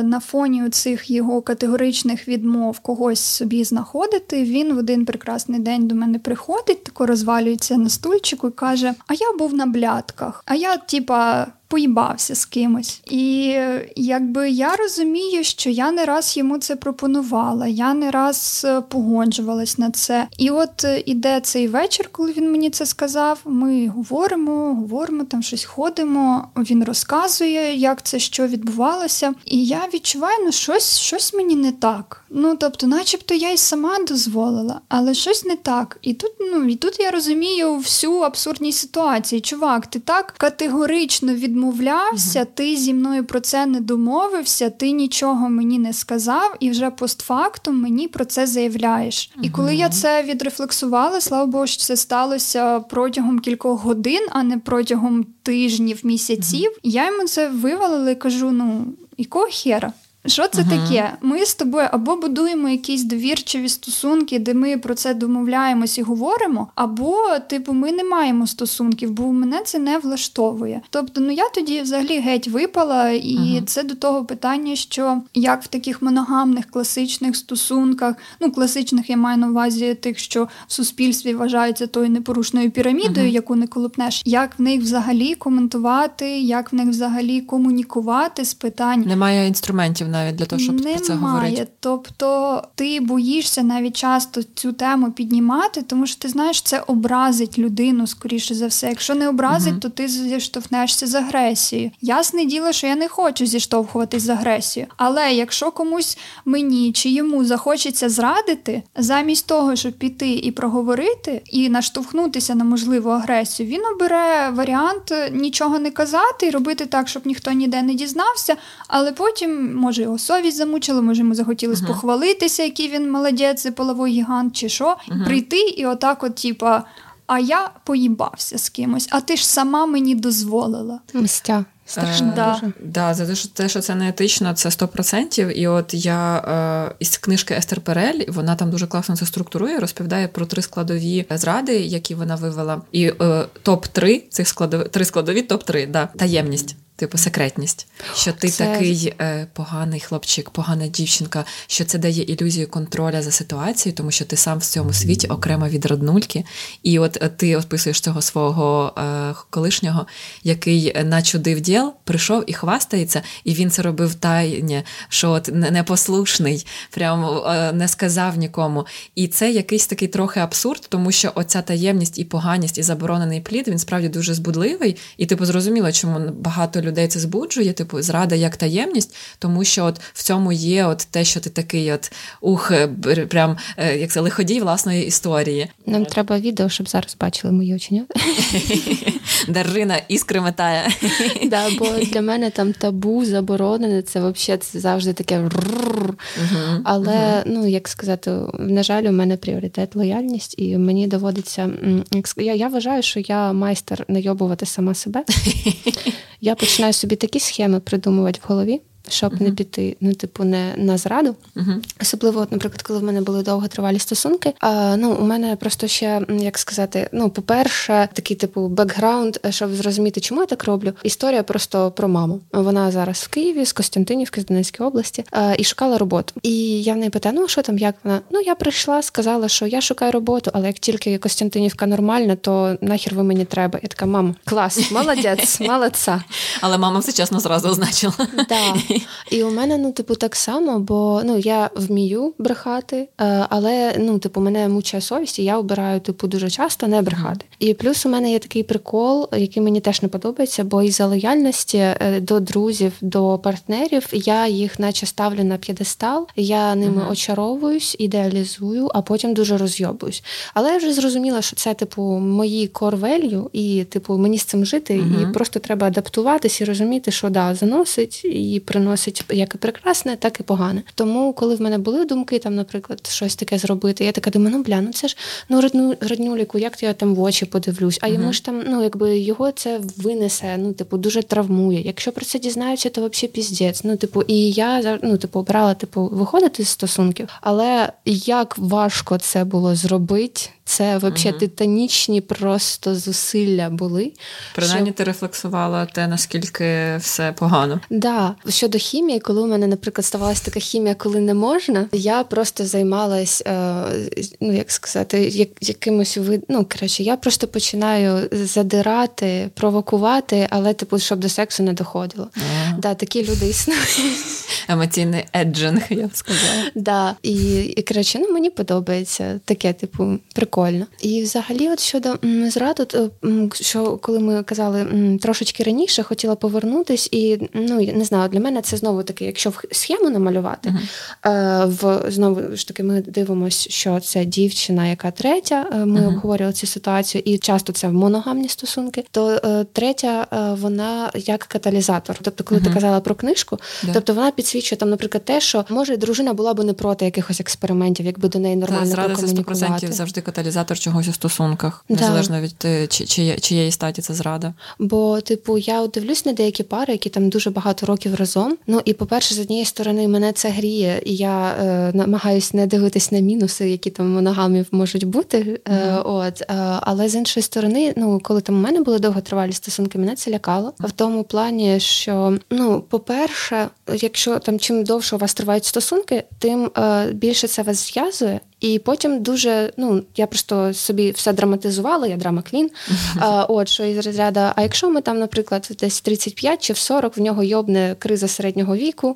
на фоні цих його категоричних відмов когось собі знаходити, він в один прекрасний день до мене приходить, тако розвалюється на стульчику і каже: а я був на блядках, а я, типа, поїбався з кимось. І якби я розумію, що я не раз йому це пропонувала, я не раз погоджувалась на це. І от іде цей вечір, коли він мені це сказав, ми говоримо, говоримо, там щось ходимо, він розказує, як це, що відбувалося. І я відчуваю, ну щось, щось мені не так. Ну, тобто, начебто я й сама дозволила, але щось не так. І тут, ну, і тут я розумію всю абсурдність ситуації. Чувак, ти так категорично відмовляєш, відмовлявся, угу. ти зі мною про це не домовився, ти нічого мені не сказав, і вже постфактум мені про це заявляєш. Угу. І коли я це відрефлексувала, слава Богу, що це сталося протягом кількох годин, а не протягом тижнів, місяців, угу. я йому це вивалила і кажу: ну, якого хера? Що це угу. таке? Ми з тобою або будуємо якісь довірчиві стосунки, де ми про це домовляємось і говоримо, або, типу, ми не маємо стосунків, бо мене це не влаштовує. Тобто, ну я тоді взагалі геть випала, і угу. це до того питання, що як в таких моногамних класичних стосунках, ну класичних я маю на увазі тих, що в суспільстві вважаються тою непорушною пірамідою, угу. яку не колупнеш, як в них взагалі коментувати, як в них взагалі комунікувати з питань. Немає інструментів навіть для того, щоб Немає. про це говорити. Тобто ти боїшся навіть часто цю тему піднімати, тому що ти знаєш, це образить людину, скоріше за все. Якщо не образить, mm-hmm. то ти зіштовхнешся з агресією. Ясне діло, що я не хочу зіштовхуватись з агресією. Але якщо комусь, мені чи йому захочеться зрадити, замість того, щоб піти і проговорити, і наштовхнутися на можливу агресію, він обере варіант нічого не казати і робити так, щоб ніхто ніде не дізнався, але потім, може, його совість замучила, може йому захотілося uh-huh. похвалитися, який він молодець, половий гігант чи що, uh-huh. прийти і отак от, типа, а я поїбався з кимось, а ти ж сама мені дозволила. Мстя. Страшно. Да. Дуже. Да, за те, що те, що це не етично, це сто відсотків. І от я е, із книжки Естер Перель, вона там дуже класно це структурує, розповідає про три складові зради, які вона вивела. І е, топ-три цих складові, три складові топ-три, да, таємність. Типу секретність, що ти це... такий е, поганий хлопчик, погана дівчинка, що це дає ілюзію контроля за ситуацією, тому що ти сам в цьому світі окремо від роднульки. І от е, ти описуєш цього свого е, колишнього, який начудив діл, прийшов і хвастається, і він це робив тайне, що от непослушний, прям е, не сказав нікому. І це якийсь такий трохи абсурд, тому що оця таємність і поганість, і заборонений плід, він справді дуже збудливий. І типу зрозуміло, чому багато людей людей це збуджує, типу, зрада як таємність, тому що от в цьому є от те, що ти такий от, ух, прям, як це, лиходій власної історії. Нам треба відео, щоб зараз бачили мої оченята. Дарина іскри метає. Да, бо для мене там табу, заборонене, це взагалі завжди таке. Але, ну, як сказати, на жаль, у мене пріоритет лояльність, і мені доводиться, я вважаю, що я майстер найобувати сама себе. Я починаю собі такі схеми придумувати в голові, щоб uh-huh. не піти, ну, типу, не на зраду. Uh-huh. Особливо, наприклад, коли в мене були довготривалі стосунки. А, ну, у мене просто ще, як сказати, ну, по-перше, такий, типу, бекграунд, щоб зрозуміти, чому я так роблю. Історія просто про маму. Вона зараз в Києві, з Костянтинівки, з Донецької області, а, і шукала роботу. І я в неї питаю, ну, що там, як вона? Ну, я прийшла, сказала, що я шукаю роботу, але як тільки Костянтинівка нормальна, то нахер ви мені треба. Я така: мама, клас, молодець, молодця. Але мама все чесно зразу означила. Так. І у мене, ну, типу, так само, бо, ну, я вмію брехати, але, ну, типу, мене мучає совість, і я обираю, типу, дуже часто не брехати. І плюс у мене є такий прикол, який мені теж не подобається, бо із-за лояльності до друзів, до партнерів, я їх наче ставлю на п'єдестал, я ними uh-huh. очаровуюсь, ідеалізую, а потім дуже розйобуюсь. Але я вже зрозуміла, що це, типу, мої core value, і, типу, мені з цим жити, uh-huh. і просто треба адаптуватись і розуміти, що, да, заносить, і приносить як і прекрасне, так і погане. Тому, коли в мене були думки, там, наприклад, щось таке зробити, я така думаю, ну, бля, ну це ж, ну, родну, роднюліку, як то я там в очі подивлюсь, а йому ж там, ну, якби його це винесе, ну, типу, дуже травмує. Якщо про це дізнаються, то взагалі піздець. Ну, типу, і я, ну, типу, обрала, типу, виходити з стосунків, але як важко це було зробити, Це взагалі угу. титанічні просто зусилля були. Принаймні що... ти рефлексувала те, наскільки все погано. Так. Да. Щодо хімії, коли у мене, наприклад, ставалася така хімія, коли не можна, я просто займалась, ну, як сказати, як, якимось вид... Ну, коротше, я просто починаю задирати, провокувати, але, типу, щоб до сексу не доходило. Так, да, такі люди існують. Емоційний еджинг, я б сказала. Так. Да. І, і, коротше, ну, мені подобається таке, типу, прикольно. І взагалі от щодо зраду, то, що коли ми казали трошечки раніше, хотіла повернутись і, ну, не знаю, для мене це знову таки, якщо в схему намалювати, uh-huh. в, знову ж таки ми дивимося, що це дівчина, яка третя, ми uh-huh. обговорювали цю ситуацію, і часто це моногамні стосунки, то третя, вона як каталізатор. Тобто, коли uh-huh. ти казала про книжку, yeah. тобто вона підсвічує, там, наприклад, те, що, може, дружина була б не проти якихось експериментів, якби до неї нормально прокомунікувати. Зрада за сто відсотків завжди каталізатор чогось у стосунках, да. незалежно від чи, чи, чи, чиєї статі це зрада. Бо, типу, я дивлюсь на деякі пари, які там дуже багато років разом. Ну, і, по-перше, з однієї сторони, мене це гріє, і я е, намагаюсь не дивитись на мінуси, які там моногамів можуть бути. Е, mm-hmm. от, е, але, з іншої сторони, ну, коли там у мене були довготривалі стосунки, мене це лякало. В тому плані, що, ну, по-перше, якщо там чим довше у вас тривають стосунки, тим е, більше це вас зв'язує. І потім дуже, ну, я просто собі все драматизувала, я драма-квін, от, що із розряду, а якщо ми там, наприклад, десь тридцять п'ять чи в сорок, в нього йобне криза середнього віку,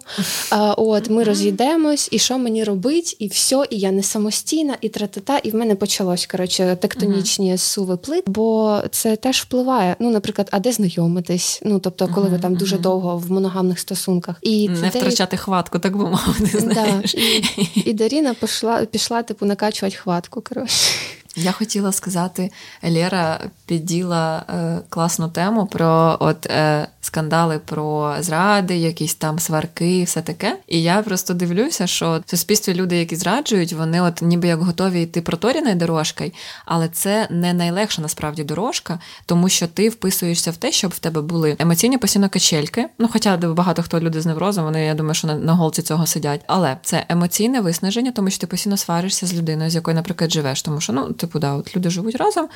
а, от, ми роз'їдемось, і що мені робить, і все, і я не самостійна, і тра-та-та, і в мене почалось, коротше, тектонічні суви плит, бо це теж впливає, ну, наприклад, а де знайомитись, ну, тобто, коли ви там дуже довго в моногамних стосунках. І не де... втрачати хватку, так би мовити, знаєш. Да. І, і Дарина пішла, пішла типу, накачувати хватку, коротше. Я хотіла сказати, Лєра підділа е, класну тему про от, е, скандали про зради, якісь там сварки і все таке. І я просто дивлюся, що в суспільстві люди, які зраджують, вони от ніби як готові йти проторяною дорожкою, але це не найлегша насправді дорожка, тому що ти вписуєшся в те, щоб в тебе були емоційні постійно качельки. Ну, хоча багато хто люди з неврозом, вони, я думаю, що на, на голці цього сидять. Але це емоційне виснаження, тому що ти постійно сваришся з людиною, з якою, наприклад, живеш, тому що, ну, типу, да, от люди живуть разом,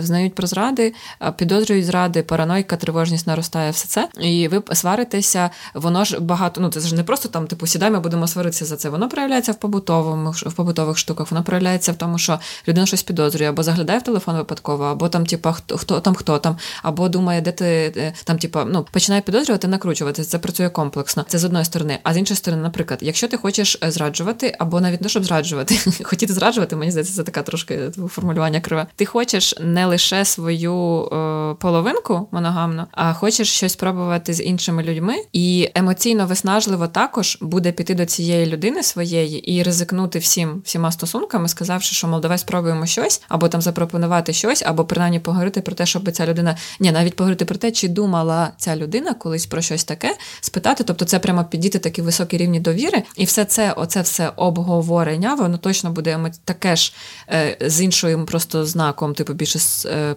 знають про зради, підозрюють зради, параноїка, тривожність наростає, все це. І ви сваритеся, воно ж багато, ну це ж не просто там, типу, сідай, ми будемо сваритися за це. Воно проявляється в побутових, в побутових штуках, воно проявляється в тому, що людина щось підозрює, або заглядає в телефон випадково, або там, типу, хто, хто там, хто там, або думає, де ти, там, типу, ну, починає підозрювати, накручувати, це працює комплексно. Це з одної сторони. А з іншої сторони, наприклад, якщо ти хочеш зраджувати, або навіть не щоб зраджувати, хотіти зраджувати, мені здається, це така трошки формулювання криве. Ти хочеш не лише свою е, половинку моногамну, а хочеш щось пробувати з іншими людьми, і емоційно виснажливо також буде піти до цієї людини своєї і ризикнути всім, всіма стосунками, сказавши, що, мол, давай спробуємо щось, або там запропонувати щось, або принаймні поговорити про те, щоб ця людина... Ні, навіть поговорити про те, чи думала ця людина колись про щось таке, спитати, тобто це прямо підійти такі високі рівні довіри, і все це, оце все обговорення, воно точно буде емо... таке ж е, з іншим іншим просто знаком, типу, більше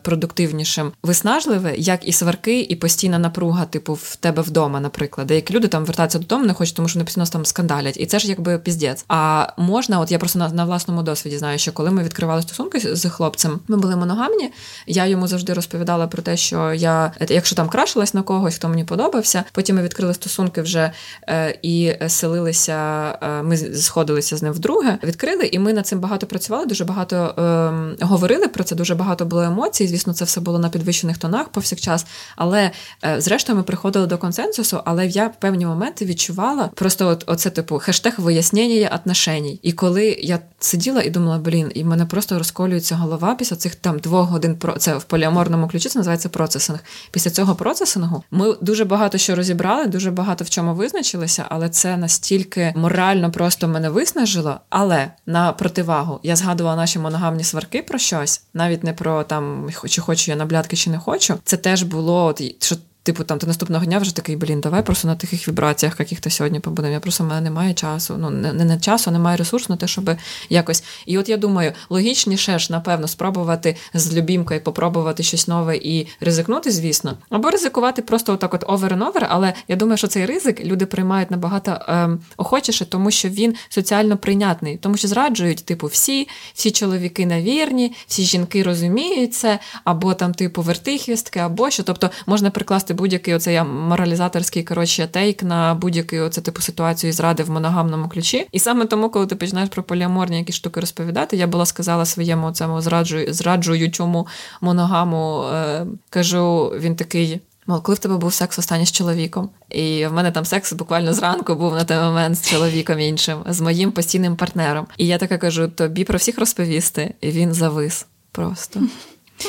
продуктивнішим, виснажливе, як і сварки, і постійна напруга, типу, в тебе вдома, наприклад. Деякі люди там вертаються додому, не хочуть, тому що вони постійно там скандалять. І це ж якби піздець. А можна, от я просто на, на власному досвіді знаю, що коли ми відкривали стосунки з хлопцем, ми були моногамні, я йому завжди розповідала про те, що я, якщо там крашилась на когось, хто мені подобався, потім ми відкрили стосунки вже е, і селилися, е, ми сходилися з ним вдруге, відкрили, і ми над цим багато працювали, дуже багато е, говорили про це, дуже багато було емоцій, звісно, це все було на підвищених тонах повсякчас, але зрештою ми приходили до консенсусу, але я в певні моменти відчувала просто от, оце типу хештег «вияснення отношеній». І коли я сиділа і думала, блін, і в мене просто розколюється голова після цих там двох годин, це в поліаморному ключі, це називається процесинг. Після цього процесингу ми дуже багато що розібрали, дуже багато в чому визначилися, але це настільки морально просто мене виснажило, але на противагу я згадувала наші моногамні сварки про щось, навіть не про там, чи хочу я на блядки, чи не хочу. Це теж було, що типу, там, ти наступного дня вже такий, блін, давай просто на тихих вібраціях каких-то сьогодні побудемо. Я просто, в мене немає часу, ну, не, не часу, немає ресурсу на те, щоб якось. І от я думаю, логічніше ж, напевно, спробувати з любімкою попробувати щось нове і ризикнути, звісно, або ризикувати просто отак от over and over, але я думаю, що цей ризик люди приймають набагато ем, охочіше, тому що він соціально прийнятний, тому що зраджують, типу, всі, всі чоловіки навірні, всі жінки розуміють це, або там, типу, вертихвістки, або що, тобто, можна прикласти будь-який оцей моралізаторський, коротше, тейк на будь-яку оце типу ситуацію зради в моногамному ключі. І саме тому, коли ти починаєш про поліаморні якісь штуки розповідати, я була сказала своєму цьому зраджую, зраджуючому моногаму, е, кажу, він такий, мол, коли в тебе був секс останній з чоловіком? І в мене там секс буквально зранку був на той момент з чоловіком іншим, з моїм постійним партнером. І я така кажу, тобі про всіх розповісти? І він завис просто.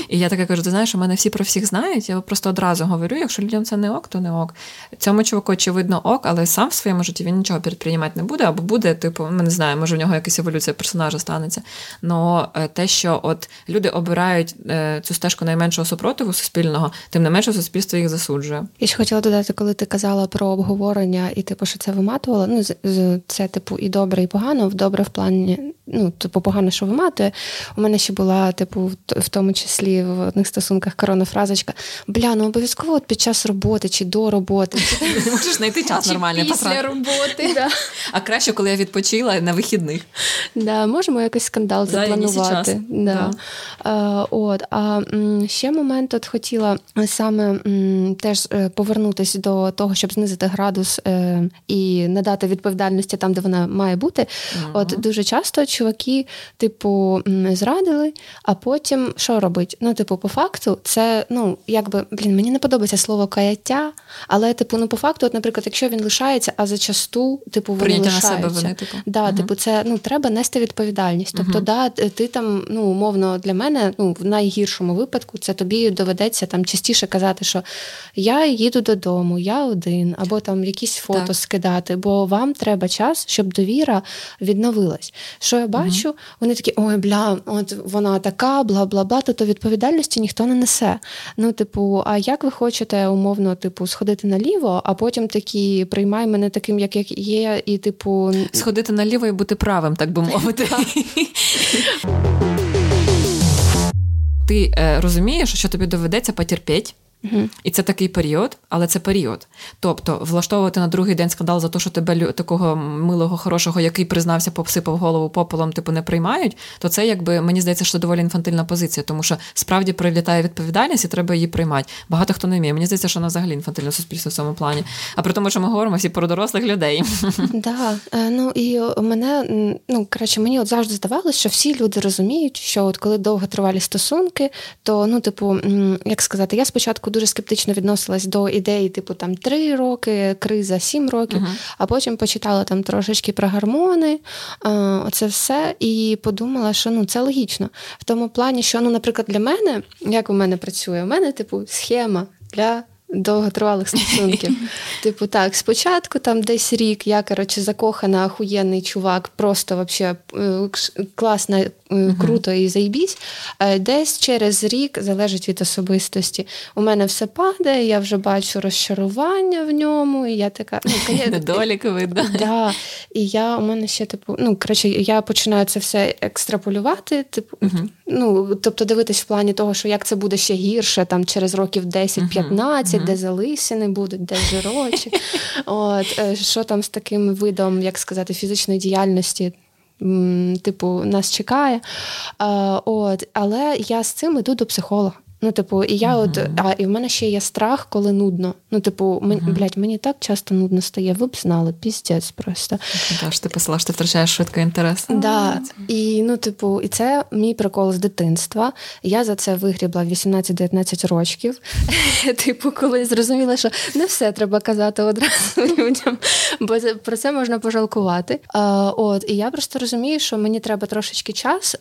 І я така кажу, ти знаєш, у мене всі про всіх знають, я просто одразу говорю, якщо людям це не ок, то не ок. Цьому чуваку, очевидно, ок, але сам в своєму житті він нічого підприймати не буде, або буде, типу, ми не знаємо, може в нього якась еволюція персонажа станеться. Но те, що от люди обирають цю стежку найменшого супротиву суспільного, тим не менше суспільство їх засуджує. Я ж хотіла додати, коли ти казала про обговорення і, типу, що це виматувало, ну, це, типу, і добре, і погано, в добре в плані, ну, типу, погано, що виматує. У мене ще була, типу, в тому числі слів в одних стосунках корона фразочка: бля, ну обов'язково от під час роботи чи до роботи. Ти можеш знайти час нормальний після роботи. А краще, коли я відпочила на вихідних. Да, можемо якийсь скандал запланувати. Да. От, а ще момент от хотіла саме теж повернутися до того, щоб знизити градус і надати відповідальності там, де вона має бути. От дуже часто чуваки, типу, зрадили, а потім що робити? Ну, типу, по факту, це, ну, якби, блін, мені не подобається слово каяття, але, типу, ну, по факту, от, наприклад, якщо він лишається, а зачасту, типу, вони прийняття лишаються. Прийняття на себе вони, типу. Да, угу. Типу, це, ну, треба нести відповідальність. Тобто, угу. Да, ти там, ну, умовно, для мене, ну, в найгіршому випадку, це тобі доведеться там частіше казати, що я їду додому, я один, або там якісь фото так скидати, бо вам треба час, щоб довіра відновилась. Що я бачу, угу. Вони такі, ой, бля, от вона така, бла-бла-бла, то відповідальності ніхто не несе. Ну, типу, а як ви хочете, умовно, типу, сходити наліво, а потім такі, приймай мене таким, як, як є, і, типу... Сходити наліво і бути правим, так би мовити. Ти е, розумієш, що тобі доведеться потерпіти, угу. І це такий період, але це період. Тобто, влаштовувати на другий день скандал за те, що тебе такого милого, хорошого, який признався, попсипав голову попелом, типу, не приймають, то це, якби, мені здається, що доволі інфантильна позиція, тому що справді прилітає відповідальність і треба її приймати. Багато хто не вміє. Мені здається, що вона взагалі інфантильне суспільство в цьому плані. А при тому, що ми говоримо всі про дорослих людей. Так, ну і мене, ну, коротше, мені от завжди здавалося, що всі люди розуміють, що от коли довготривалі стосунки, то, ну, типу, як сказати, я спочатку дуже скептично відносилась до ідеї, типу, там, три роки, криза, сім років, uh-huh. А потім почитала там трошечки про гормони, е, оце все, і подумала, що, ну, це логічно. В тому плані, що, ну, наприклад, для мене, як у мене працює, у мене, типу, схема для довготривалих стосунків. Типу, так, спочатку там десь рік я, коротше, закохана, охуєнний чувак, просто вообще класно, круто і заїбісь. Десь через рік, залежить від особистості, у мене все падає, я вже бачу розчарування в ньому, і я така... Недолік видно. Да. І я, у мене ще, типу, ну, коротше, я починаю це все екстраполювати, типу, ну, тобто дивитись в плані того, що як це буде ще гірше, там, через років десять-п'ятнадцять, Mm-hmm. Де залисини будуть, де жирочі. От, що там з таким видом, як сказати, фізичної діяльності, типу, нас чекає. От, але я з цим іду до психолога. Ну, типу, і я от, а, і в мене ще є страх, коли нудно. Ну, типу, мен, uh-huh. блядь, мені так часто нудно стає, ви б знали, піздець просто. Так, що ти писала, що ти втрачаєш швидко інтерес. Да, і, ну, типу, і це мій прикол з дитинства. Я за це вигрібла в вісімнадцять-дев'ятнадцять років. Типу, коли зрозуміла, що не все треба казати одразу людям, бо про це можна пожалкувати. От, і я просто розумію, що мені треба трошечки час,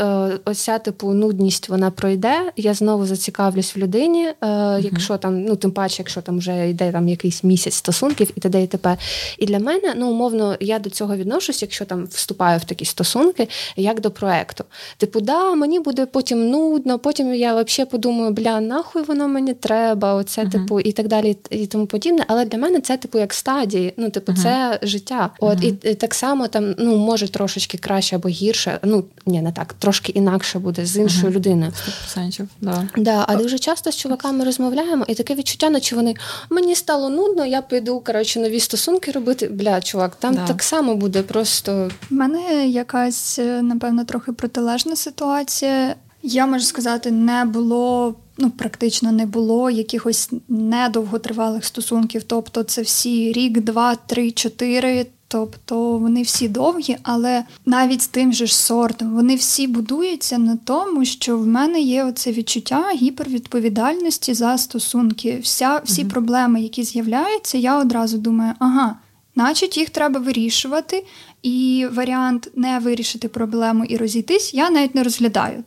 ось ця, типу, нудність, вона пройде, я знову зацікавлю цікавлюсь в людині, е, mm-hmm. якщо там, ну тим паче, якщо там вже йде там якийсь місяць стосунків і т.д. і т.п. І для мене, ну умовно, я до цього відношусь, якщо там вступаю в такі стосунки, як до проекту. Типу, да, мені буде потім нудно, потім я взагалі подумаю, бля, нахуй воно мені треба, оце, mm-hmm. типу, і так далі, і тому подібне. Але для мене це, типу, як стадії, ну, типу, mm-hmm. це життя. От, mm-hmm. і, і так само там, ну, може трошечки краще або гірше, ну, ні, не так, трошки інакше буде з іншою mm-hmm. людиною. сто відсотків, да. Да, а дуже часто з чуваками розмовляємо, і таке відчуття, наче вони, мені стало нудно, я піду, коротше, нові стосунки робити. Бля, чувак, там да. так само буде просто... У мене якась, напевно, трохи протилежна ситуація. Я, можу сказати, не було, ну, практично не було якихось недовготривалих стосунків. Тобто це всі рік, два, три, чотири... Тобто вони всі довгі, але навіть з тим же ж Сордом, вони всі будуються на тому, що в мене є оце відчуття гіпервідповідальності за стосунки. Вся, всі mm-hmm. проблеми, які з'являються, я одразу думаю, ага, значить їх треба вирішувати, і варіант не вирішити проблему і розійтись я навіть не розглядаю.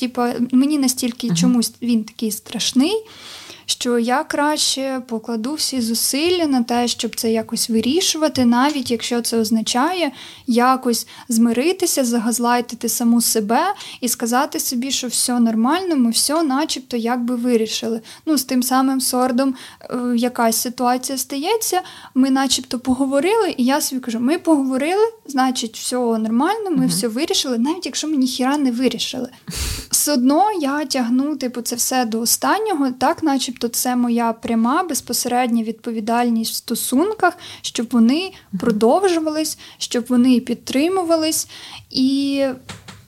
Типа, мені настільки mm-hmm. чомусь він такий страшний, що я краще покладу всі зусилля на те, щоб це якось вирішувати, навіть якщо це означає якось змиритися, загазлайтити саму себе і сказати собі, що все нормально, ми все начебто якби вирішили. Ну, з тим самим Сордом якась ситуація стається, ми начебто поговорили, і я собі кажу, ми поговорили, значить, все нормально, ми mm-hmm. все вирішили, навіть якщо ми ніхіра не вирішили. Все одно я тягну, типу, це все до останнього, так, начебто, то це моя пряма, безпосередня відповідальність в стосунках, щоб вони продовжувались, щоб вони підтримувались. І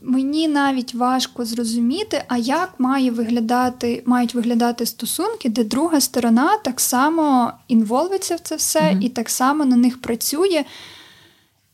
мені навіть важко зрозуміти, а як має виглядати, мають виглядати стосунки, де друга сторона так само інволвиться в це все mm-hmm. і так само на них працює.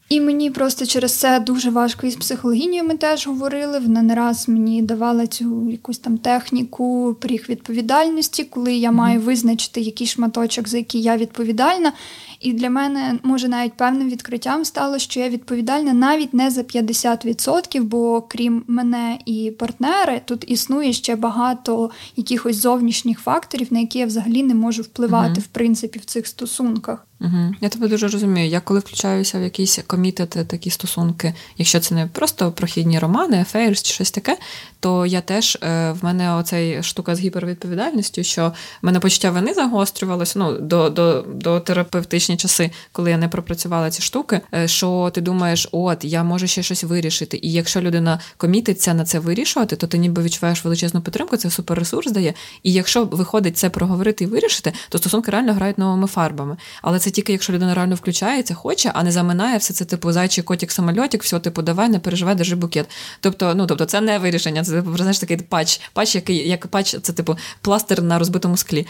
І мені просто через це дуже важко, і з психологинею ми теж говорили, вона не раз мені давала цю якусь там техніку, поріг відповідальності, коли я маю визначити якийсь шматочок, за який я відповідальна. І для мене, може, навіть певним відкриттям стало, що я відповідальна навіть не за п'ятдесят відсотків, бо крім мене і партнери, тут існує ще багато якихось зовнішніх факторів, на які я взагалі не можу впливати, mm-hmm. в принципі, в цих стосунках. Угу. Я тебе дуже розумію. Я коли включаюся в якісь комітети, такі стосунки, якщо це не просто прохідні романи, афейрс чи щось таке, то я теж, в мене оцей штука з гіпервідповідальністю, що в мене почуття вини загострювалося, ну, до, до, до терапевтичні часи, коли я не пропрацювала ці штуки, що ти думаєш, от, я можу ще щось вирішити. І якщо людина комітиться на це вирішувати, то ти ніби відчуваєш величезну підтримку, це суперресурс дає. І якщо виходить це проговорити і вирішити, то стосунки реально грають новими фарбами. Але це тільки якщо людина реально включається, хоче, а не заминає все це, типу, зайчий котик, самольотик, все, типу, давай, не переживай, держи букет. Тобто, ну, тобто це не вирішення, це, знаєш, такий патч, патч, який, як патч, це, типу, пластир на розбитому склі.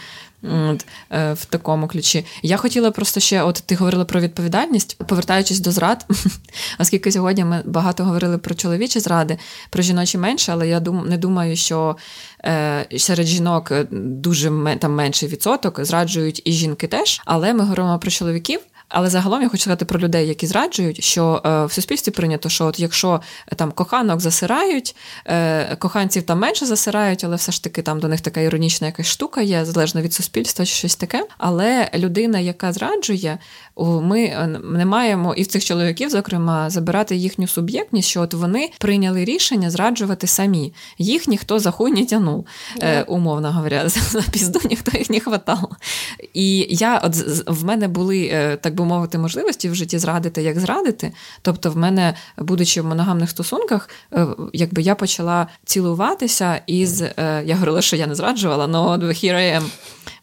От, в такому ключі. Я хотіла просто ще, от ти говорила про відповідальність, повертаючись до зрад, оскільки сьогодні ми багато говорили про чоловічі зради, про жіночі менше, але я дум, не думаю, що е, серед жінок дуже там менший відсоток, зраджують і жінки теж, але ми говоримо про чоловіків. Але загалом я хочу сказати про людей, які зраджують, що е, в суспільстві прийнято, що от якщо е, там коханок засирають, е, коханців там менше засирають, але все ж таки там до них така іронічна якась штука є, залежно від суспільства чи щось таке. Але людина, яка зраджує, ми не маємо, і в цих чоловіків, зокрема, забирати їхню суб'єктність, що от вони прийняли рішення зраджувати самі. Їх ніхто за хуй не тянув, е, умовно говоря, за пізду ніхто їх не хватав. І я, от в мене були, е, так би мовити, можливості в житті зрадити, як зрадити. Тобто в мене, будучи в моногамних стосунках, якби я почала цілуватися із... Я говорила, що я не зраджувала, але here I am.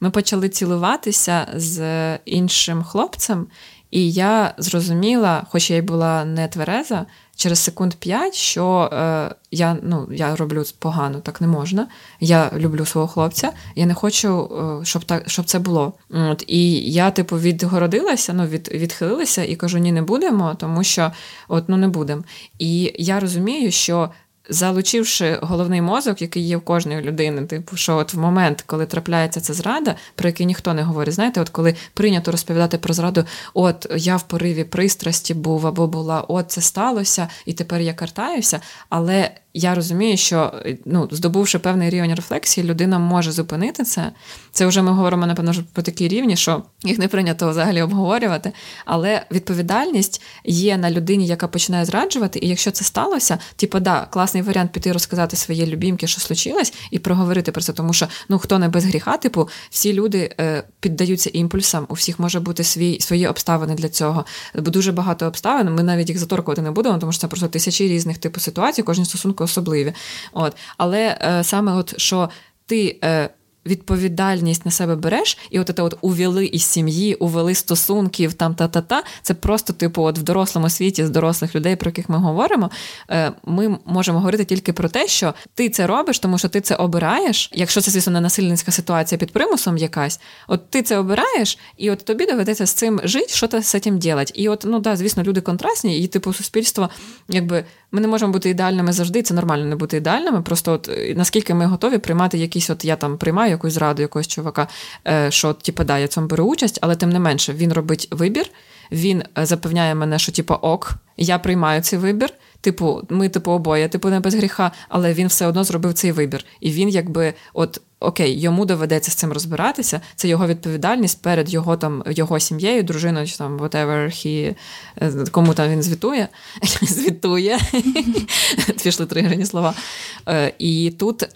Ми почали цілуватися з іншим хлопцем, і я зрозуміла, хоч я й була не твереза, через секунд п'ять, що е, я, ну, я роблю погано, так не можна. Я люблю свого хлопця, я не хочу, е, щоб, так, щоб це було. От, і я, типу, відгородилася, ну, від, відхилилася і кажу, ні, не будемо, тому що, от, ну, не будемо. І я розумію, що залучивши головний мозок, який є в кожної людини, типу, що от в момент, коли трапляється ця зрада, про який ніхто не говорить, знаєте, от коли прийнято розповідати про зраду, от я в пориві пристрасті був або була, от це сталося, і тепер я картаюся, але я розумію, що, ну, здобувши певний рівень рефлексії, людина може зупинити це. Це вже ми говоримо, напевно, про такі рівні, що їх не прийнято взагалі обговорювати. Але відповідальність є на людині, яка починає зраджувати. І якщо це сталося, типу, да, класний варіант піти розказати своїй любімці, що случилось, і проговорити про це. Тому що, ну, хто не без гріха, типу, всі люди е, піддаються імпульсам, у всіх може бути свій, свої обставини для цього. Бо дуже багато обставин, ми навіть їх заторкувати не будемо, тому що це просто тисячі різних типу ситуацій, кожні стосунки особливі. От. Але е, саме от, що ти е, відповідальність на себе береш, і от це от увели із сім'ї, увели стосунків, там та-та-та, це просто типу от в дорослому світі з дорослих людей, про яких ми говоримо, е, ми можемо говорити тільки про те, що ти це робиш, тому що ти це обираєш, якщо це, звісно, не насильницька ситуація під примусом якась, от ти це обираєш, і от тобі доведеться з цим жити, що ти з цим робити. І от, ну да, звісно, люди контрастні, і типу суспільство, якби, ми не можемо бути ідеальними завжди, це нормально не бути ідеальними, просто от наскільки ми готові приймати якісь, от я там приймаю якусь зраду якогось чувака, що, типу, да, я цьому беру участь, але тим не менше, він робить вибір, він запевняє мене, що, типу, ок, я приймаю цей вибір, типу, ми, типу, обоє, типу, не без гріха, але він все одно зробив цей вибір. І він, якби, от, окей, йому доведеться з цим розбиратися, це його відповідальність перед його, там, його сім'єю, дружиною, чи там, whatever he, кому там він звітує, звітує, пішли тригерні слова. І тут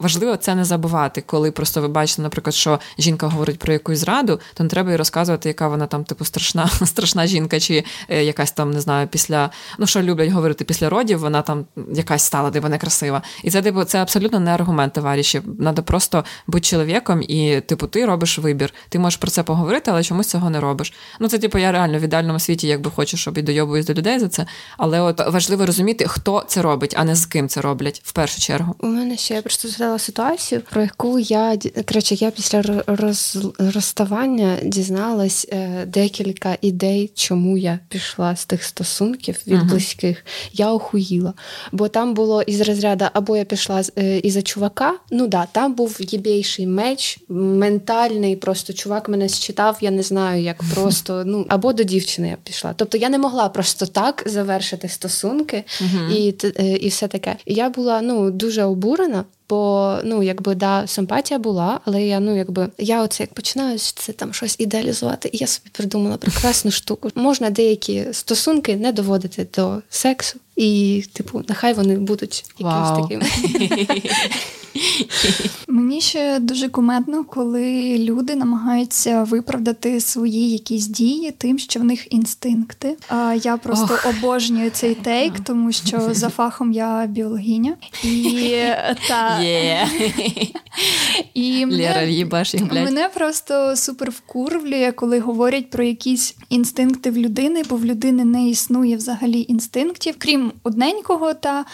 важливо це не забувати, коли просто ви бачите, наприклад, що жінка говорить про якусь зраду, то не треба їй розказувати, яка вона там, типу, страшна, страшна жінка, чи якась там, не знаю, після, ну, що люблять говорити після родів, вона там якась стала, типу, некрасива. І це, типу, це абсолютно не аргумент, товариші. Надо просто бути чоловіком і, типу, ти робиш вибір. Ти можеш про це поговорити, але чомусь цього не робиш. Ну, це, типу, я реально в ідеальному світі, якби хочу, щоб і дойобуюсь до людей за це. Але от важливо розуміти, хто це робить, а не з ким це роблять, в першу чергу. У мене ще я просто ситуацію, про яку я, коротше, я після роз, розставання дізналась е, декілька ідей, чому я пішла з тих стосунків від ага. близьких. Я охуїла. Бо там було із розряду, або я пішла е, із-за чувака, ну да, там був єбейший меч, ментальний просто чувак мене считав, я не знаю, як просто, ну, або до дівчини я пішла. Тобто я не могла просто так завершити стосунки ага. і, е, і все таке. І я була, ну, дуже обурена, бо, ну, якби, да, симпатія була, але я, ну, якби, я оце, як починаю це там щось ідеалізувати, і я собі придумала прекрасну штуку. Можна деякі стосунки не доводити до сексу, і, типу, нехай вони будуть якимось такими. Мені ще дуже кумедно, коли люди намагаються виправдати свої якісь дії тим, що в них інстинкти. А я просто Ох. обожнюю цей тейк, тому що за фахом я біологиня. І та і мене, мене просто супер вкурвлює, коли говорять про якісь інстинкти в людини, бо в людини не існує взагалі інстинктів, крім одненького, та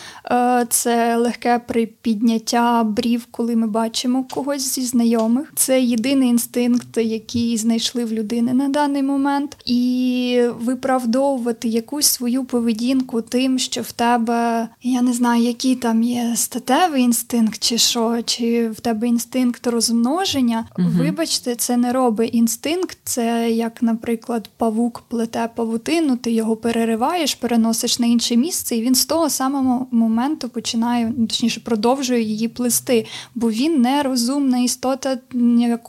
це легке припідняття брів, коли ми бачимо когось зі знайомих. Це єдиний інстинкт, який знайшли в людини на даний момент. І виправдовувати якусь свою поведінку тим, що в тебе, я не знаю, який там є статевий інстинкт чи що, чи в тебе інстинкт розмноження. Угу. Вибачте, це не робить інстинкт. Це як, наприклад, павук плете павутину, ти його перериваєш, переносиш на інше місце, і він з того самого моменту починає, точніше, продовжує її плести. Бо він нерозумна істота,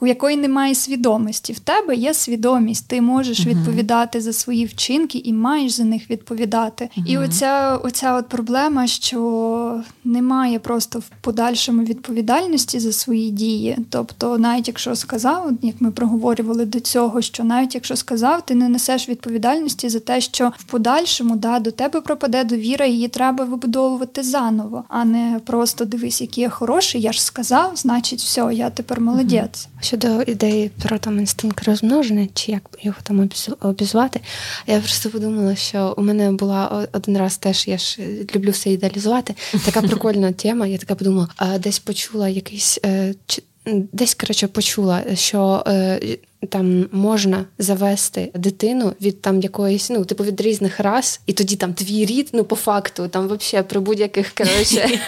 у якої немає свідомості. В тебе є свідомість, ти можеш uh-huh. відповідати за свої вчинки і маєш за них відповідати. Uh-huh. І оця, оця от проблема, що немає просто в подальшому відповідальності за свої дії. Тобто, навіть якщо сказав, як ми проговорювали до цього, що навіть якщо сказав, ти не несеш відповідальності за те, що в подальшому, да, до тебе пропаде довіра, її треба вибудовувати заново, а не просто дивись, який я хороший, я ж сказав, значить, все, я тепер молодець. Щодо ідеї про там інстинкт розмноження, чи як його там обізвати, я просто подумала, що у мене була один раз теж, я ж люблю все ідеалізувати, така прикольна тема, я така подумала, десь почула якийсь, десь, коротше, почула, що там можна завести дитину від там якоїсь, ну, типу від різних рас, і тоді там твій рід, ну, по факту, там вообще при будь-яких, коротше,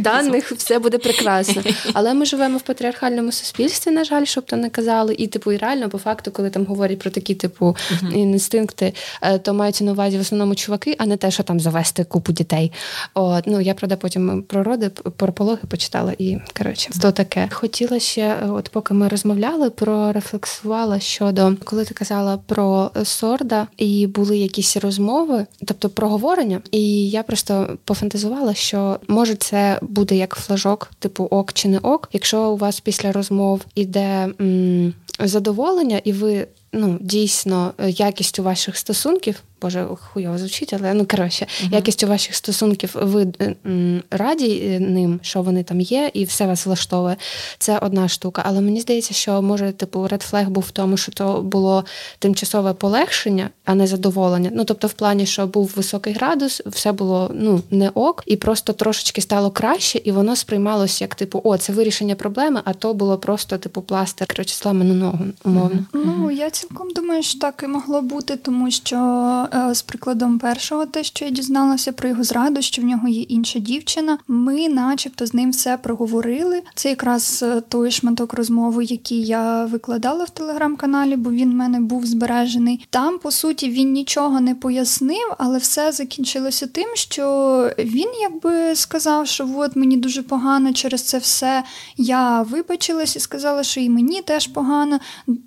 даних все буде прекрасно. Але ми живемо в патріархальному суспільстві, на жаль, щоб там не казали, і, типу, і реально, по факту, коли там говорять про такі, типу, інстинкти, то мають на увазі в основному чуваки, а не те, що там завести купу дітей. От, ну, я, правда, потім про роди, про пологи почитала і, коротше, то таке. Хотіла ще, от поки ми розмовляли, прорефлексувала щодо, коли ти казала про Сорда, і були якісь розмови, тобто проговорення, і я просто пофантазувала, що, може, це буде як флажок, типу ок чи не ок, якщо у вас після розмов іде м- задоволення, і ви, ну, дійсно, якістю ваших стосунків, Боже, хуйово звучить, але, ну, коротше, uh-huh. якістю ваших стосунків, ви м, раді ним, що вони там є, і все вас влаштовує. Це одна штука. Але мені здається, що, може, типу, редфлег був в тому, що то було тимчасове полегшення, а не задоволення. Ну, тобто, в плані, що був високий градус, все було, ну, не ок, і просто трошечки стало краще, і воно сприймалось як, типу, о, це вирішення проблеми, а то було просто, типу, пластир, коротше, сламану ногу, умовно. Uh-huh. Uh-huh. Ну, я цілком думаю, що так і могло бути, тому що з прикладом першого, те, що я дізналася про його зраду, що в нього є інша дівчина, ми начебто з ним все проговорили. Це якраз той шматок розмови, який я викладала в телеграм-каналі, бо він в мене був збережений. Там, по суті, він нічого не пояснив, але все закінчилося тим, що він якби сказав, що от мені дуже погано через це все, я вибачилась і сказала, що і мені теж погано.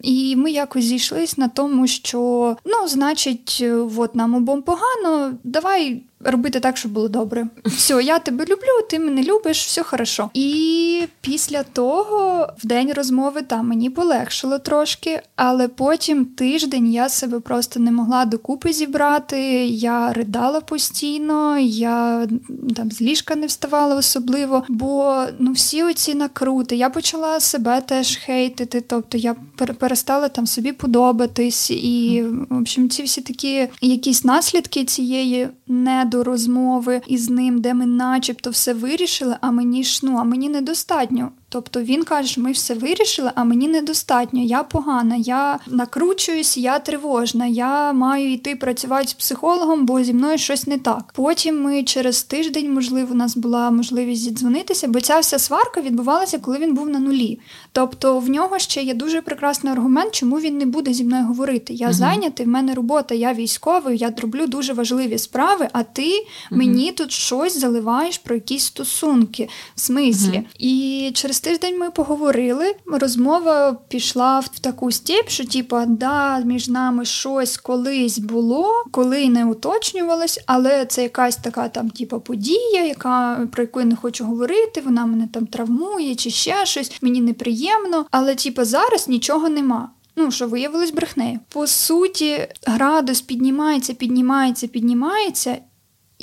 І ми якось зійшлись на тому, що, ну, значить, от нам обом погано, давай робити так, щоб було добре. Все, я тебе люблю, ти мене любиш, все хорошо. І після того в день розмови, та, мені полегшило трошки, але потім тиждень я себе просто не могла докупи зібрати, я ридала постійно, я там з ліжка не вставала особливо, бо, ну, всі оці накрути, я почала себе теж хейтити, тобто я перестала там собі подобатись, і, в общем, ці всі такі якісь наслідки цієї не до розмови із ним, де ми начебто все вирішили, а мені ж, ну, а мені недостатньо. Тобто він каже, ми все вирішили, а мені недостатньо, я погана, я накручуюсь, я тривожна, я маю йти працювати з психологом, бо зі мною щось не так. Потім ми через тиждень, можливо, у нас була можливість зідзвонитися, бо ця вся сварка відбувалася, коли він був на нулі. Тобто в нього ще є дуже прекрасний аргумент, чому він не буде зі мною говорити. Я угу. зайнятий, в мене робота, я військовий, я роблю дуже важливі справи, а ти угу. мені тут щось заливаєш про якісь стосунки, в смислі. Угу. І через тиждень ми поговорили, розмова пішла в таку стіп, що типа, да, між нами щось колись було, коли не уточнювалось, але це якась така там типа подія, яка, про яку я не хочу говорити, вона мене там травмує чи ще щось, мені неприємно, але типа зараз нічого нема. Ну, що виявилось брехнею. По суті, градус піднімається, піднімається, піднімається,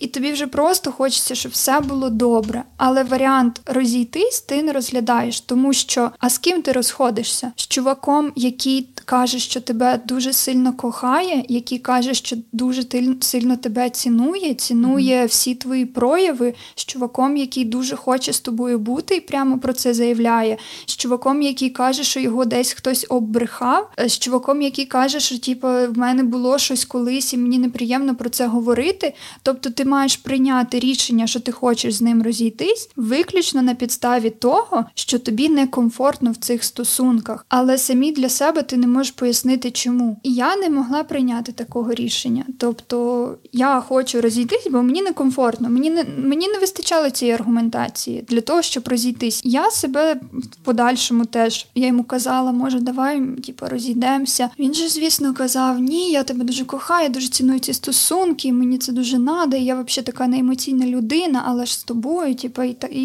і тобі вже просто хочеться, щоб все було добре. Але варіант розійтись ти не розглядаєш, тому що, а з ким ти розходишся? З чуваком, який каже, що тебе дуже сильно кохає, який каже, що дуже сильно тебе цінує, цінує всі твої прояви, з чуваком, який дуже хоче з тобою бути і прямо про це заявляє, з чуваком, який каже, що його десь хтось оббрехав, з чуваком, який каже, що типу, в мене було щось колись і мені неприємно про це говорити. Тобто ти маєш прийняти рішення, що ти хочеш з ним розійтись, виключно на підставі того, що тобі некомфортно в цих стосунках. Але самі для себе ти не можеш пояснити, чому. І я не могла прийняти такого рішення. Тобто, я хочу розійтись, бо мені некомфортно. Мені не, мені не вистачало цієї аргументації для того, щоб розійтись. Я себе в подальшому теж, я йому казала, може, давай, типу, розійдемося. Він же, звісно, казав, ні, я тебе дуже кохаю, дуже ціную ці стосунки, мені це дуже надо, я взагалі така неемоційна людина, але ж з тобою, типу, і, і,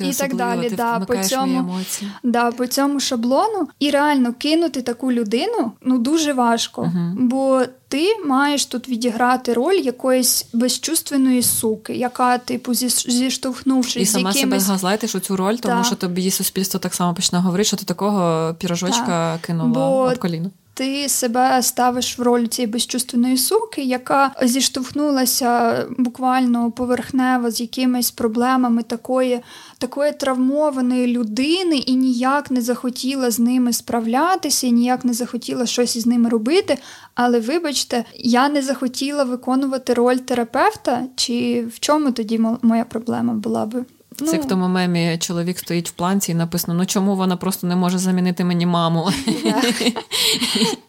і так далі. Ти да, по цьому, да, по цьому шаблону. І реально кинути таку людину, ну, дуже важко. Uh-huh. Бо ти маєш тут відіграти роль якоїсь безчувственної суки, яка, типу, зі, зіштовхнувшись і з якимось... І сама себе газлайтиш у цю роль, тому да. що тобі суспільство так само почне говорити, що ти такого пірожочка да. кинула об коліно. ти себе ставиш в роль цієї безчувственної суки, яка зіштовхнулася буквально поверхнево з якимись проблемами такої, такої травмованої людини і ніяк не захотіла з ними справлятися, і ніяк не захотіла щось із ними робити. Але, вибачте, я не захотіла виконувати роль терапевта? Чи в чому тоді моя проблема була би? Це ну, в тому мемі чоловік стоїть в планці і написано, ну чому вона просто не може замінити мені маму?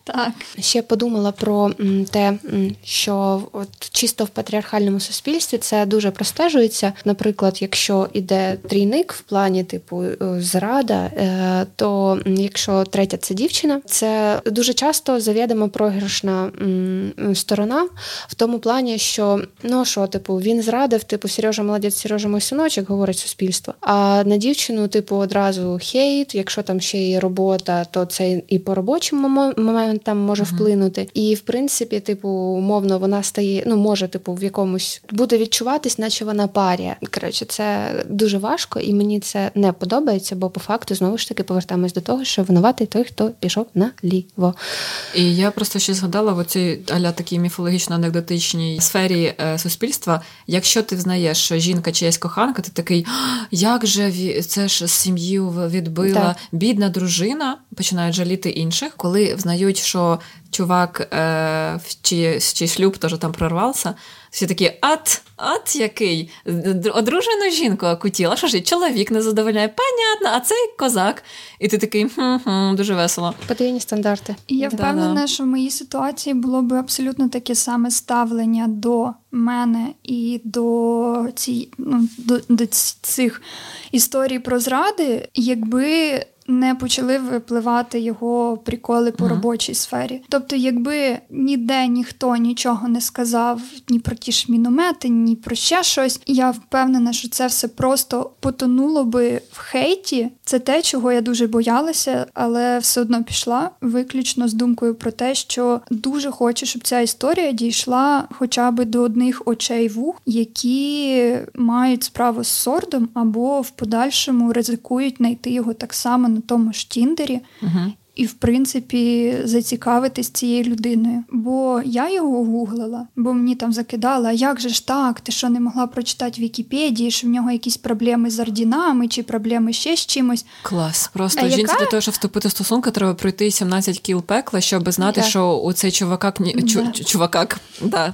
Так. Ще подумала про те, що от чисто в патріархальному суспільстві це дуже простежується. Наприклад, якщо іде трійник в плані типу зрада, то якщо третя – це дівчина, це дуже часто завідомо програшна сторона в тому плані, що, ну що, типу, він зрадив, типу, Сережа молодець, Сережа мій синочок, говорить суспільство. А на дівчину, типу, одразу хейт, якщо там ще є робота, то це і по робочим моментам може uh-huh. вплинути. І, в принципі, типу, умовно, вона стає, ну, може, типу, в якомусь, буде відчуватись, наче вона парія. Коротше, це дуже важко, і мені це не подобається, бо, по факту, знову ж таки, повертаємось до того, що винуватий той, хто пішов наліво. І я просто ще згадала в оцій, аля, такій міфологічно-анекдотичній сфері е, суспільства, якщо ти взнаєш, що жінка чиясь коханка, ти такий, як же це ж сім'ю відбила, так. Бідна дружина, починають жаліти інших, коли взнають, що чувак е, чи, чи шлюб теж там прорвався, всі такі, ат, ат який, одружену жінку окутіла, що ж, чоловік не задовольняє, понятно, а цей козак. І ти такий, хм-хм, дуже весело. Подвійні стандарти. І я впевнена, да, да. що в моїй ситуації було б абсолютно таке саме ставлення до мене і до, ці, ну, до, до цих історій про зради, якби не почали випливати його приколи по робочій mm. сфері. Тобто, якби ніде ніхто нічого не сказав ні про ті ж міномети, ні про ще щось, я впевнена, що це все просто потонуло би в хейті. Це те, чого я дуже боялася, але все одно пішла, виключно з думкою про те, що дуже хочу, щоб ця історія дійшла хоча б до одних очей вух, які мають справу з Сордом або в подальшому ризикують знайти його так само на тому ж Тіндері, uh-huh. і, в принципі, зацікавитись цією людиною. Бо я його гуглила, бо мені там закидала, як же ж так, ти що не могла прочитати в Вікіпедії, що в нього якісь проблеми з ордінами, чи проблеми ще з чимось. Клас, просто а жінці яка... для того, щоб вступити в стосунки, треба пройти сімнадцять кіл пекла, щоб знати, yeah. що у цей чувакак, ні... yeah. Чу... чувакак да.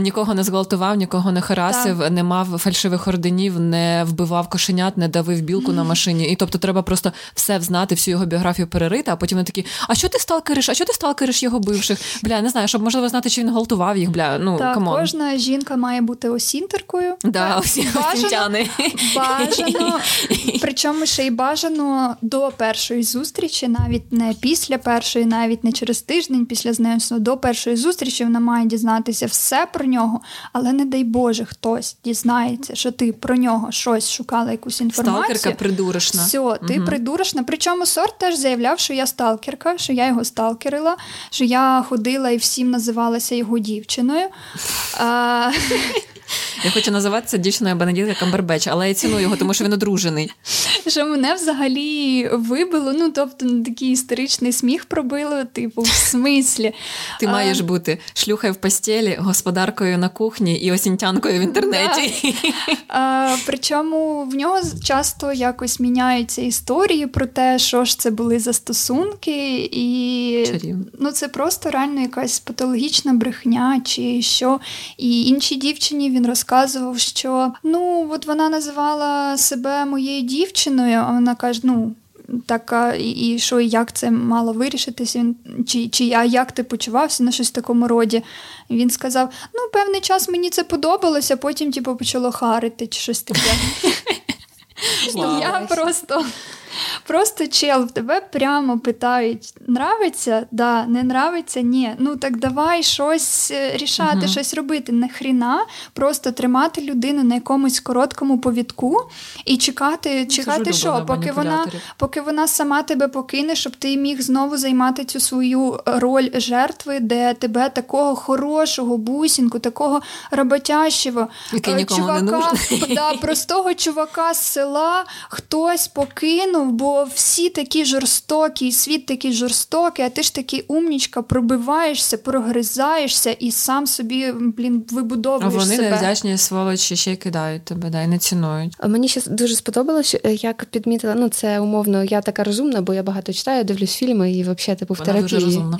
нікого не зґвалтував, нікого не харасив, yeah. не мав фальшивих орденів, не вбивав кошенят, не давив білку mm. на машині. І тобто треба просто все взнати, всю його біографію перерити, а потім вони такі, а що ти сталкериш? А що ти сталкериш його бивших? Бля, не знаю, щоб, можливо, знати, чи він гвалтував їх, бля, ну, так, камон. Так, кожна жінка має бути осінтеркою. Да, осінтяни. Бажано, бажано, причому ще й бажано до першої зустрічі, навіть не після першої, навіть не через тиждень після знайомства, до першої зустрічі вона має дізнатися все про нього, але не дай Боже, хтось дізнається, що ти про нього щось шукала, якусь інформацію. Сталкерка придурочна. Все, ти угу. придурочна. Причому Сорд теж заявляв, що я сталкерка, що я його сталкерила, що я ходила і всім називалася його дівчиною. А... Я хочу називатися дівчиною Бенедікта Камбербеч, але я ціную його, тому що він одружений. Що мене взагалі вибило, ну, тобто, такий історичний сміх пробило, типу, в смислі. Ти а... маєш бути шлюхою в постелі, господаркою на кухні і осінтянкою в інтернеті. Да. А, причому в нього часто якось міняються історії про те, що ж це були за стосунки, і чарівно. Ну, це просто реально якась патологічна брехня, чи що. І інші дівчині він розказував, що, ну, от вона називала себе моєю дівчиною, а вона каже, ну, так, і що, і як це мало вирішитися, чи, чи а як ти почувався на щось в такому роді. Він сказав, ну, певний час мені це подобалося, потім, типу, почало харити, чи щось таке. Я просто... Просто, чел, в тебе прямо питають, нравиться? Да, не нравиться? Ні. Ну так давай щось рішати, uh-huh. щось робити. Нахріна просто тримати людину на якомусь короткому повідку і чекати, чекати що, поки вона, поки вона сама тебе покине, щоб ти міг знову займати цю свою роль жертви, де тебе такого хорошого бусінку, такого роботящого чувака, да, простого чувака з села хтось покинув, бо бо всі такі жорстокі, світ такий жорстокий, а ти ж такий умнічка, пробиваєшся, прогризаєшся і сам собі, блін, вибудовуєш себе. А вони невдячні сволочі ще й кидають тебе, да, і не цінують. Мені ще дуже сподобалось, як підмітила, ну це умовно, я така розумна, бо я багато читаю, дивлюсь фільми і взагалі, типу, в терапії. Вона дуже розумна.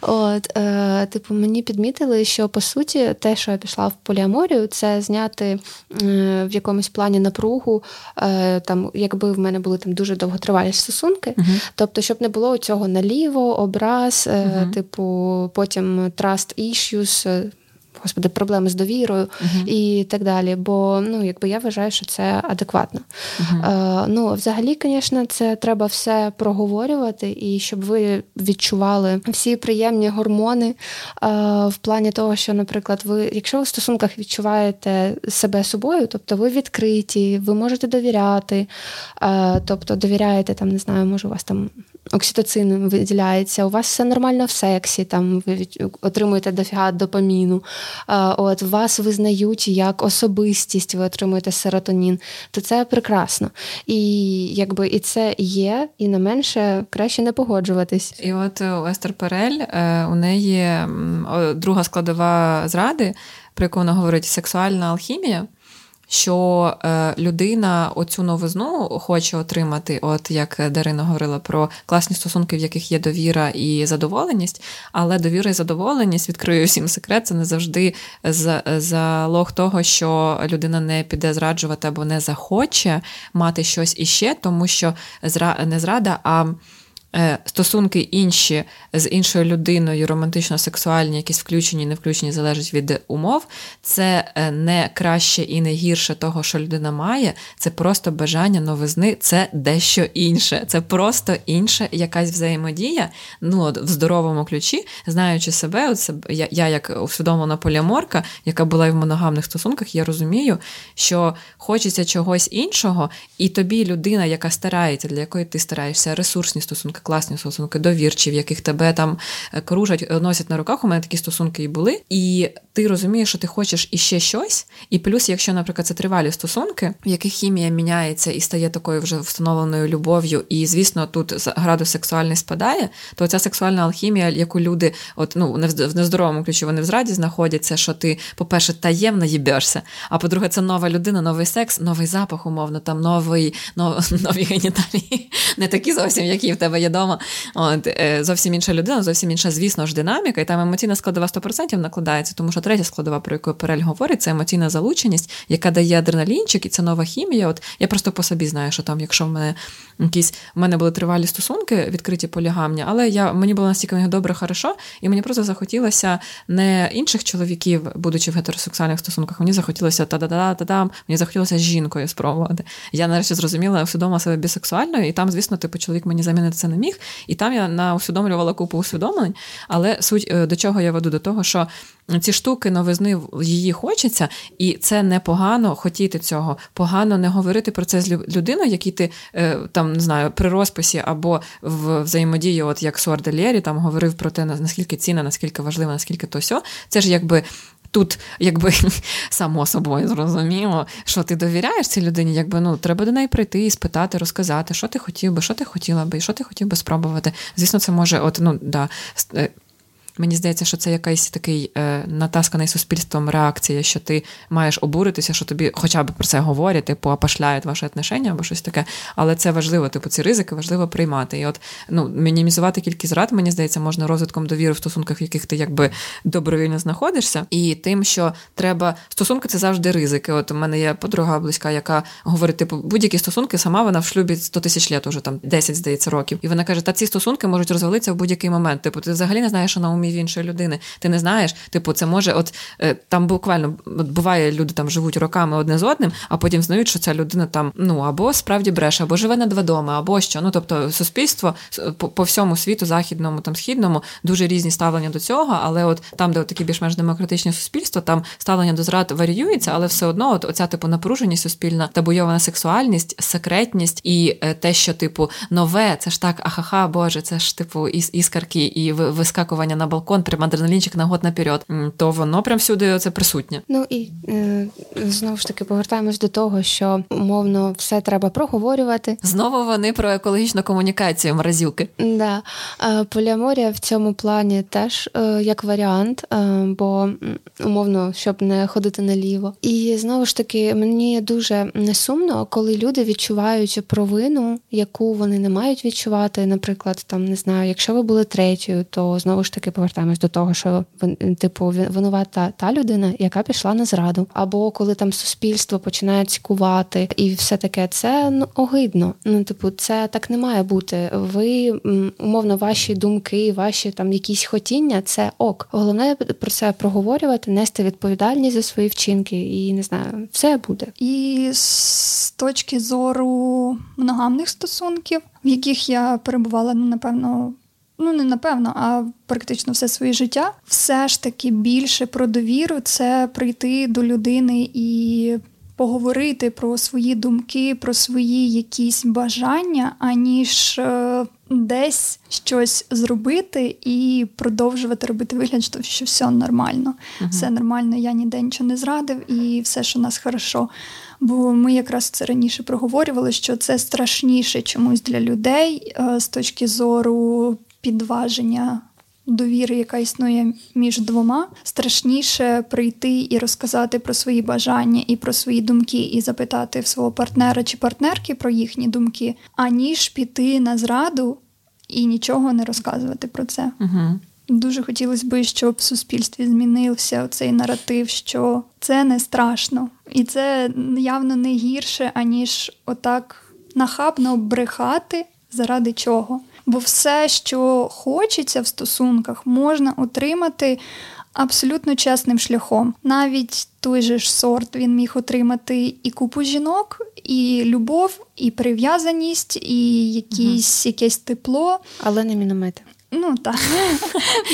От, е, типу, мені підмітили, що, по суті, те, що я пішла в поліаморію, це зняти е, в якомусь плані напругу, е, там, якби в мене були там дуже довготривалі стосунки, uh-huh. тобто, щоб не було цього наліво, образ, uh-huh. е, типу, потім trust issues, господи, проблеми з довірою uh-huh. і так далі. Бо, ну, якби я вважаю, що це адекватно. Uh-huh. Е, ну, взагалі, звісно, це треба все проговорювати, і щоб ви відчували всі приємні гормони е, в плані того, що, наприклад, ви, якщо ви в стосунках відчуваєте себе собою, тобто ви відкриті, ви можете довіряти, е, тобто довіряєте, там, не знаю, може у вас там окситоцин виділяється, у вас все нормально в сексі, там ви від... отримуєте дофіга допаміну, а, от вас визнають як особистість, ви отримуєте серотонін, то це прекрасно. І якби і це є, і не менше краще не погоджуватись. І от у Естер Перель, у неї друга складова зради, про яку вона говорить, сексуальна алхімія, що людина оцю новизну хоче отримати, от як Дарина говорила про класні стосунки, в яких є довіра і задоволеність, але довіра і задоволеність, відкрию всім секрет, це не завжди залог того, що людина не піде зраджувати або не захоче мати щось іще, тому що не зрада, а стосунки інші з іншою людиною, романтично-сексуальні, якісь включені, не включені, залежить від умов, це не краще і не гірше того, що людина має, це просто бажання новизни, це дещо інше, це просто інша якась взаємодія, ну, от, в здоровому ключі, знаючи себе, от себе я, я як усвідомлена поліаморка, яка була і в моногамних стосунках, я розумію, що хочеться чогось іншого, і тобі людина, яка старається, для якої ти стараєшся, ресурсні стосунки, класні стосунки, довірчі, в яких тебе там кружать, носять на руках. У мене такі стосунки і були. І ти розумієш, що ти хочеш іще щось. І плюс, якщо, наприклад, це тривалі стосунки, в яких хімія міняється і стає такою вже встановленою любов'ю, і, звісно, тут градус сексуальний спадає, то ця сексуальна алхімія, яку люди, от, ну, в нездоровому ключі, вони в зраді знаходять, це, що ти, по-перше, таємно їбешся, а по-друге, це нова людина, новий секс, новий запах, умовно, там, новий, нов, нові геніталії, не такі зовсім, які в тебе є дома. От, зовсім інша людина, зовсім інша, звісно ж, динаміка, і там емоційна складова сто відсотків накладається, тому що третя складова, про яку Перель говорить, це емоційна залученість, яка дає адреналінчик, і це нова хімія. От я просто по собі знаю, що там, якщо в мене якісь, в мене були тривалі стосунки, відкриті полігамні, але я, мені було настільки добре, хорошо, і мені просто захотілося не інших чоловіків, будучи в гетеросексуальних стосунках, мені захотілося та-да-да-да-да, мені захотілося з жінкою спробувати. Я нарешті зрозуміла, усвідомила себе бісексуальною, і там, звісно, типу, чоловік мені замінити це не міг, і там я наусвідомлювала купу усвідомлень, але суть до чого я веду, до того, що ці штуки новизни, її хочеться, і це непогано хотіти цього, погано не говорити про це з людиною, якій ти там, не знаю, при розписі або в взаємодії, от як Сорд Лєрі там говорив про те, наскільки цінно, наскільки важливо, наскільки то сьо, це ж якби тут, якби, само собою зрозуміло, що ти довіряєш цій людині, якби, ну, треба до неї прийти і спитати, розказати, що ти хотів би, що ти хотіла би, і що ти хотів би спробувати. Звісно, це може, от, ну, да, мені здається, що це якийсь такий е, натасканий суспільством реакція, що ти маєш обуритися, що тобі хоча б про це говорять, типу, опошляють ваші отношення або щось таке, але це важливо, типу, ці ризики важливо приймати. І от, ну, мінімізувати кількість зрад, мені здається, можна розвитком довіри в стосунках, в яких ти, якби, добровільно знаходишся, і тим, що треба... Стосунки – це завжди ризики. От у мене є подруга близька, яка говорить, типу, будь-які стосунки, сама вона в шлюбі сто тисяч літ уже, там, десять, здається, років. І вона каже, та ці стосунки можуть розвалитися в будь-який момент. Типу, ти взагалі не знаєш, що на умі в іншої людини. Ти не знаєш, типу, це може, от там буквально буває, люди там живуть роками одне з одним, а потім знають, що ця людина там, ну, або справді бреше, або живе на два доми, або що. Ну, тобто, суспільство по, по всьому світу, західному, там, східному, дуже різні ставлення до цього, але от там, де от такі більш-менш демократичні суспільства, там ставлення до зрад варіюється, але все одно от оця, типу, напруженість суспільна, табуйована сексуальність, секретність і те, що, типу, нове, це ж так, ахаха, боже, це ж, типу, іс- іскарки і вискакування на балкон балкон, прям адреналінчик на год наперед, то воно прям всюди це присутнє. Ну і знову ж таки повертаємось до того, що умовно все треба проговорювати. Знову вони про екологічну комунікацію, мразюки. Да. Поліаморія в цьому плані теж як варіант, бо умовно, щоб не ходити наліво. І знову ж таки, мені дуже несумно, коли люди відчувають провину, яку вони не мають відчувати. Наприклад, там, не знаю, якщо ви були третьою, то знову ж таки повертаємось до того, що типу винувата та людина, яка пішла на зраду. Або коли там суспільство починає цькувати і все таке, це ну, огидно. Ну, типу, це так не має бути. Ви, умовно, ваші думки, ваші там якісь хотіння, це ок. Головне про це проговорювати, нести відповідальність за свої вчинки і, не знаю, все буде. І з точки зору моногамних стосунків, в яких я перебувала, ну, напевно, ну, не напевно, а практично все своє життя, все ж таки більше про довіру – це прийти до людини і поговорити про свої думки, про свої якісь бажання, аніж десь щось зробити і продовжувати робити вигляд, що все нормально. Угу. Все нормально, я ніде нічого не зрадив і все, що у нас хорошо. Бо ми якраз це раніше проговорювали, що це страшніше чомусь для людей з точки зору підваження довіри, яка існує між двома, страшніше прийти і розказати про свої бажання і про свої думки, і запитати в свого партнера чи партнерки про їхні думки, аніж піти на зраду і нічого не розказувати про це. Угу. Дуже хотілося б, щоб в суспільстві змінився оцей наратив, що це не страшно. І це явно не гірше, аніж отак нахабно брехати заради чого. Бо все, що хочеться в стосунках, можна отримати абсолютно чесним шляхом. Навіть той же ж Сорд, він міг отримати і купу жінок, і любов, і прив'язаність, і якісь, якесь тепло. Але не міномети. Ну, так.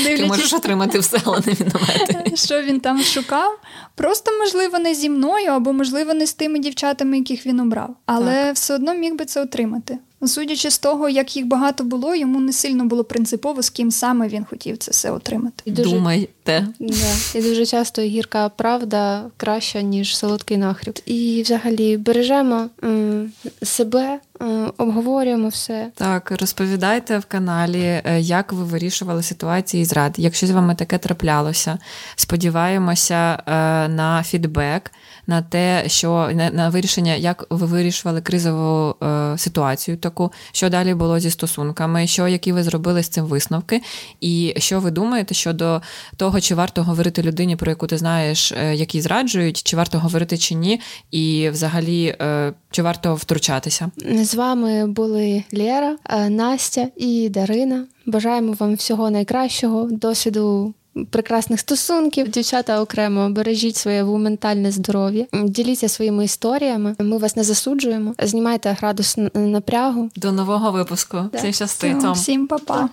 Ти можеш отримати все, але не міномети. Що він там шукав. Просто, можливо, не зі мною, або, можливо, не з тими дівчатами, яких він обрав. Але так, все одно міг би це отримати. Судячи з того, як їх багато було, йому не сильно було принципово, з ким саме він хотів це все отримати. Дуже... Думайте. Да. І дуже часто гірка правда краща, ніж солодкий нахріб. І взагалі бережемо м- себе, м- обговорюємо все. Так, розповідайте в каналі, як ви вирішували ситуації зрад. Якщо з вами таке траплялося, сподіваємося е- на фідбек, на те, що на вирішення, як ви вирішували кризову е, ситуацію таку, що далі було зі стосунками, що які ви зробили з цим висновки, і що ви думаєте щодо того, чи варто говорити людині, про яку ти знаєш, е, які зраджують, чи варто говорити чи ні, і взагалі, е, чи варто втручатися. З вами були Лєра, Настя і Дарина. Бажаємо вам всього найкращого, досвіду прекрасних стосунків. Дівчата, окремо, бережіть своє ментальне здоров'я, діліться своїми історіями, ми вас не засуджуємо, знімайте градус напрягу. До нового випуску. Да. Це щастить. Всім па-па.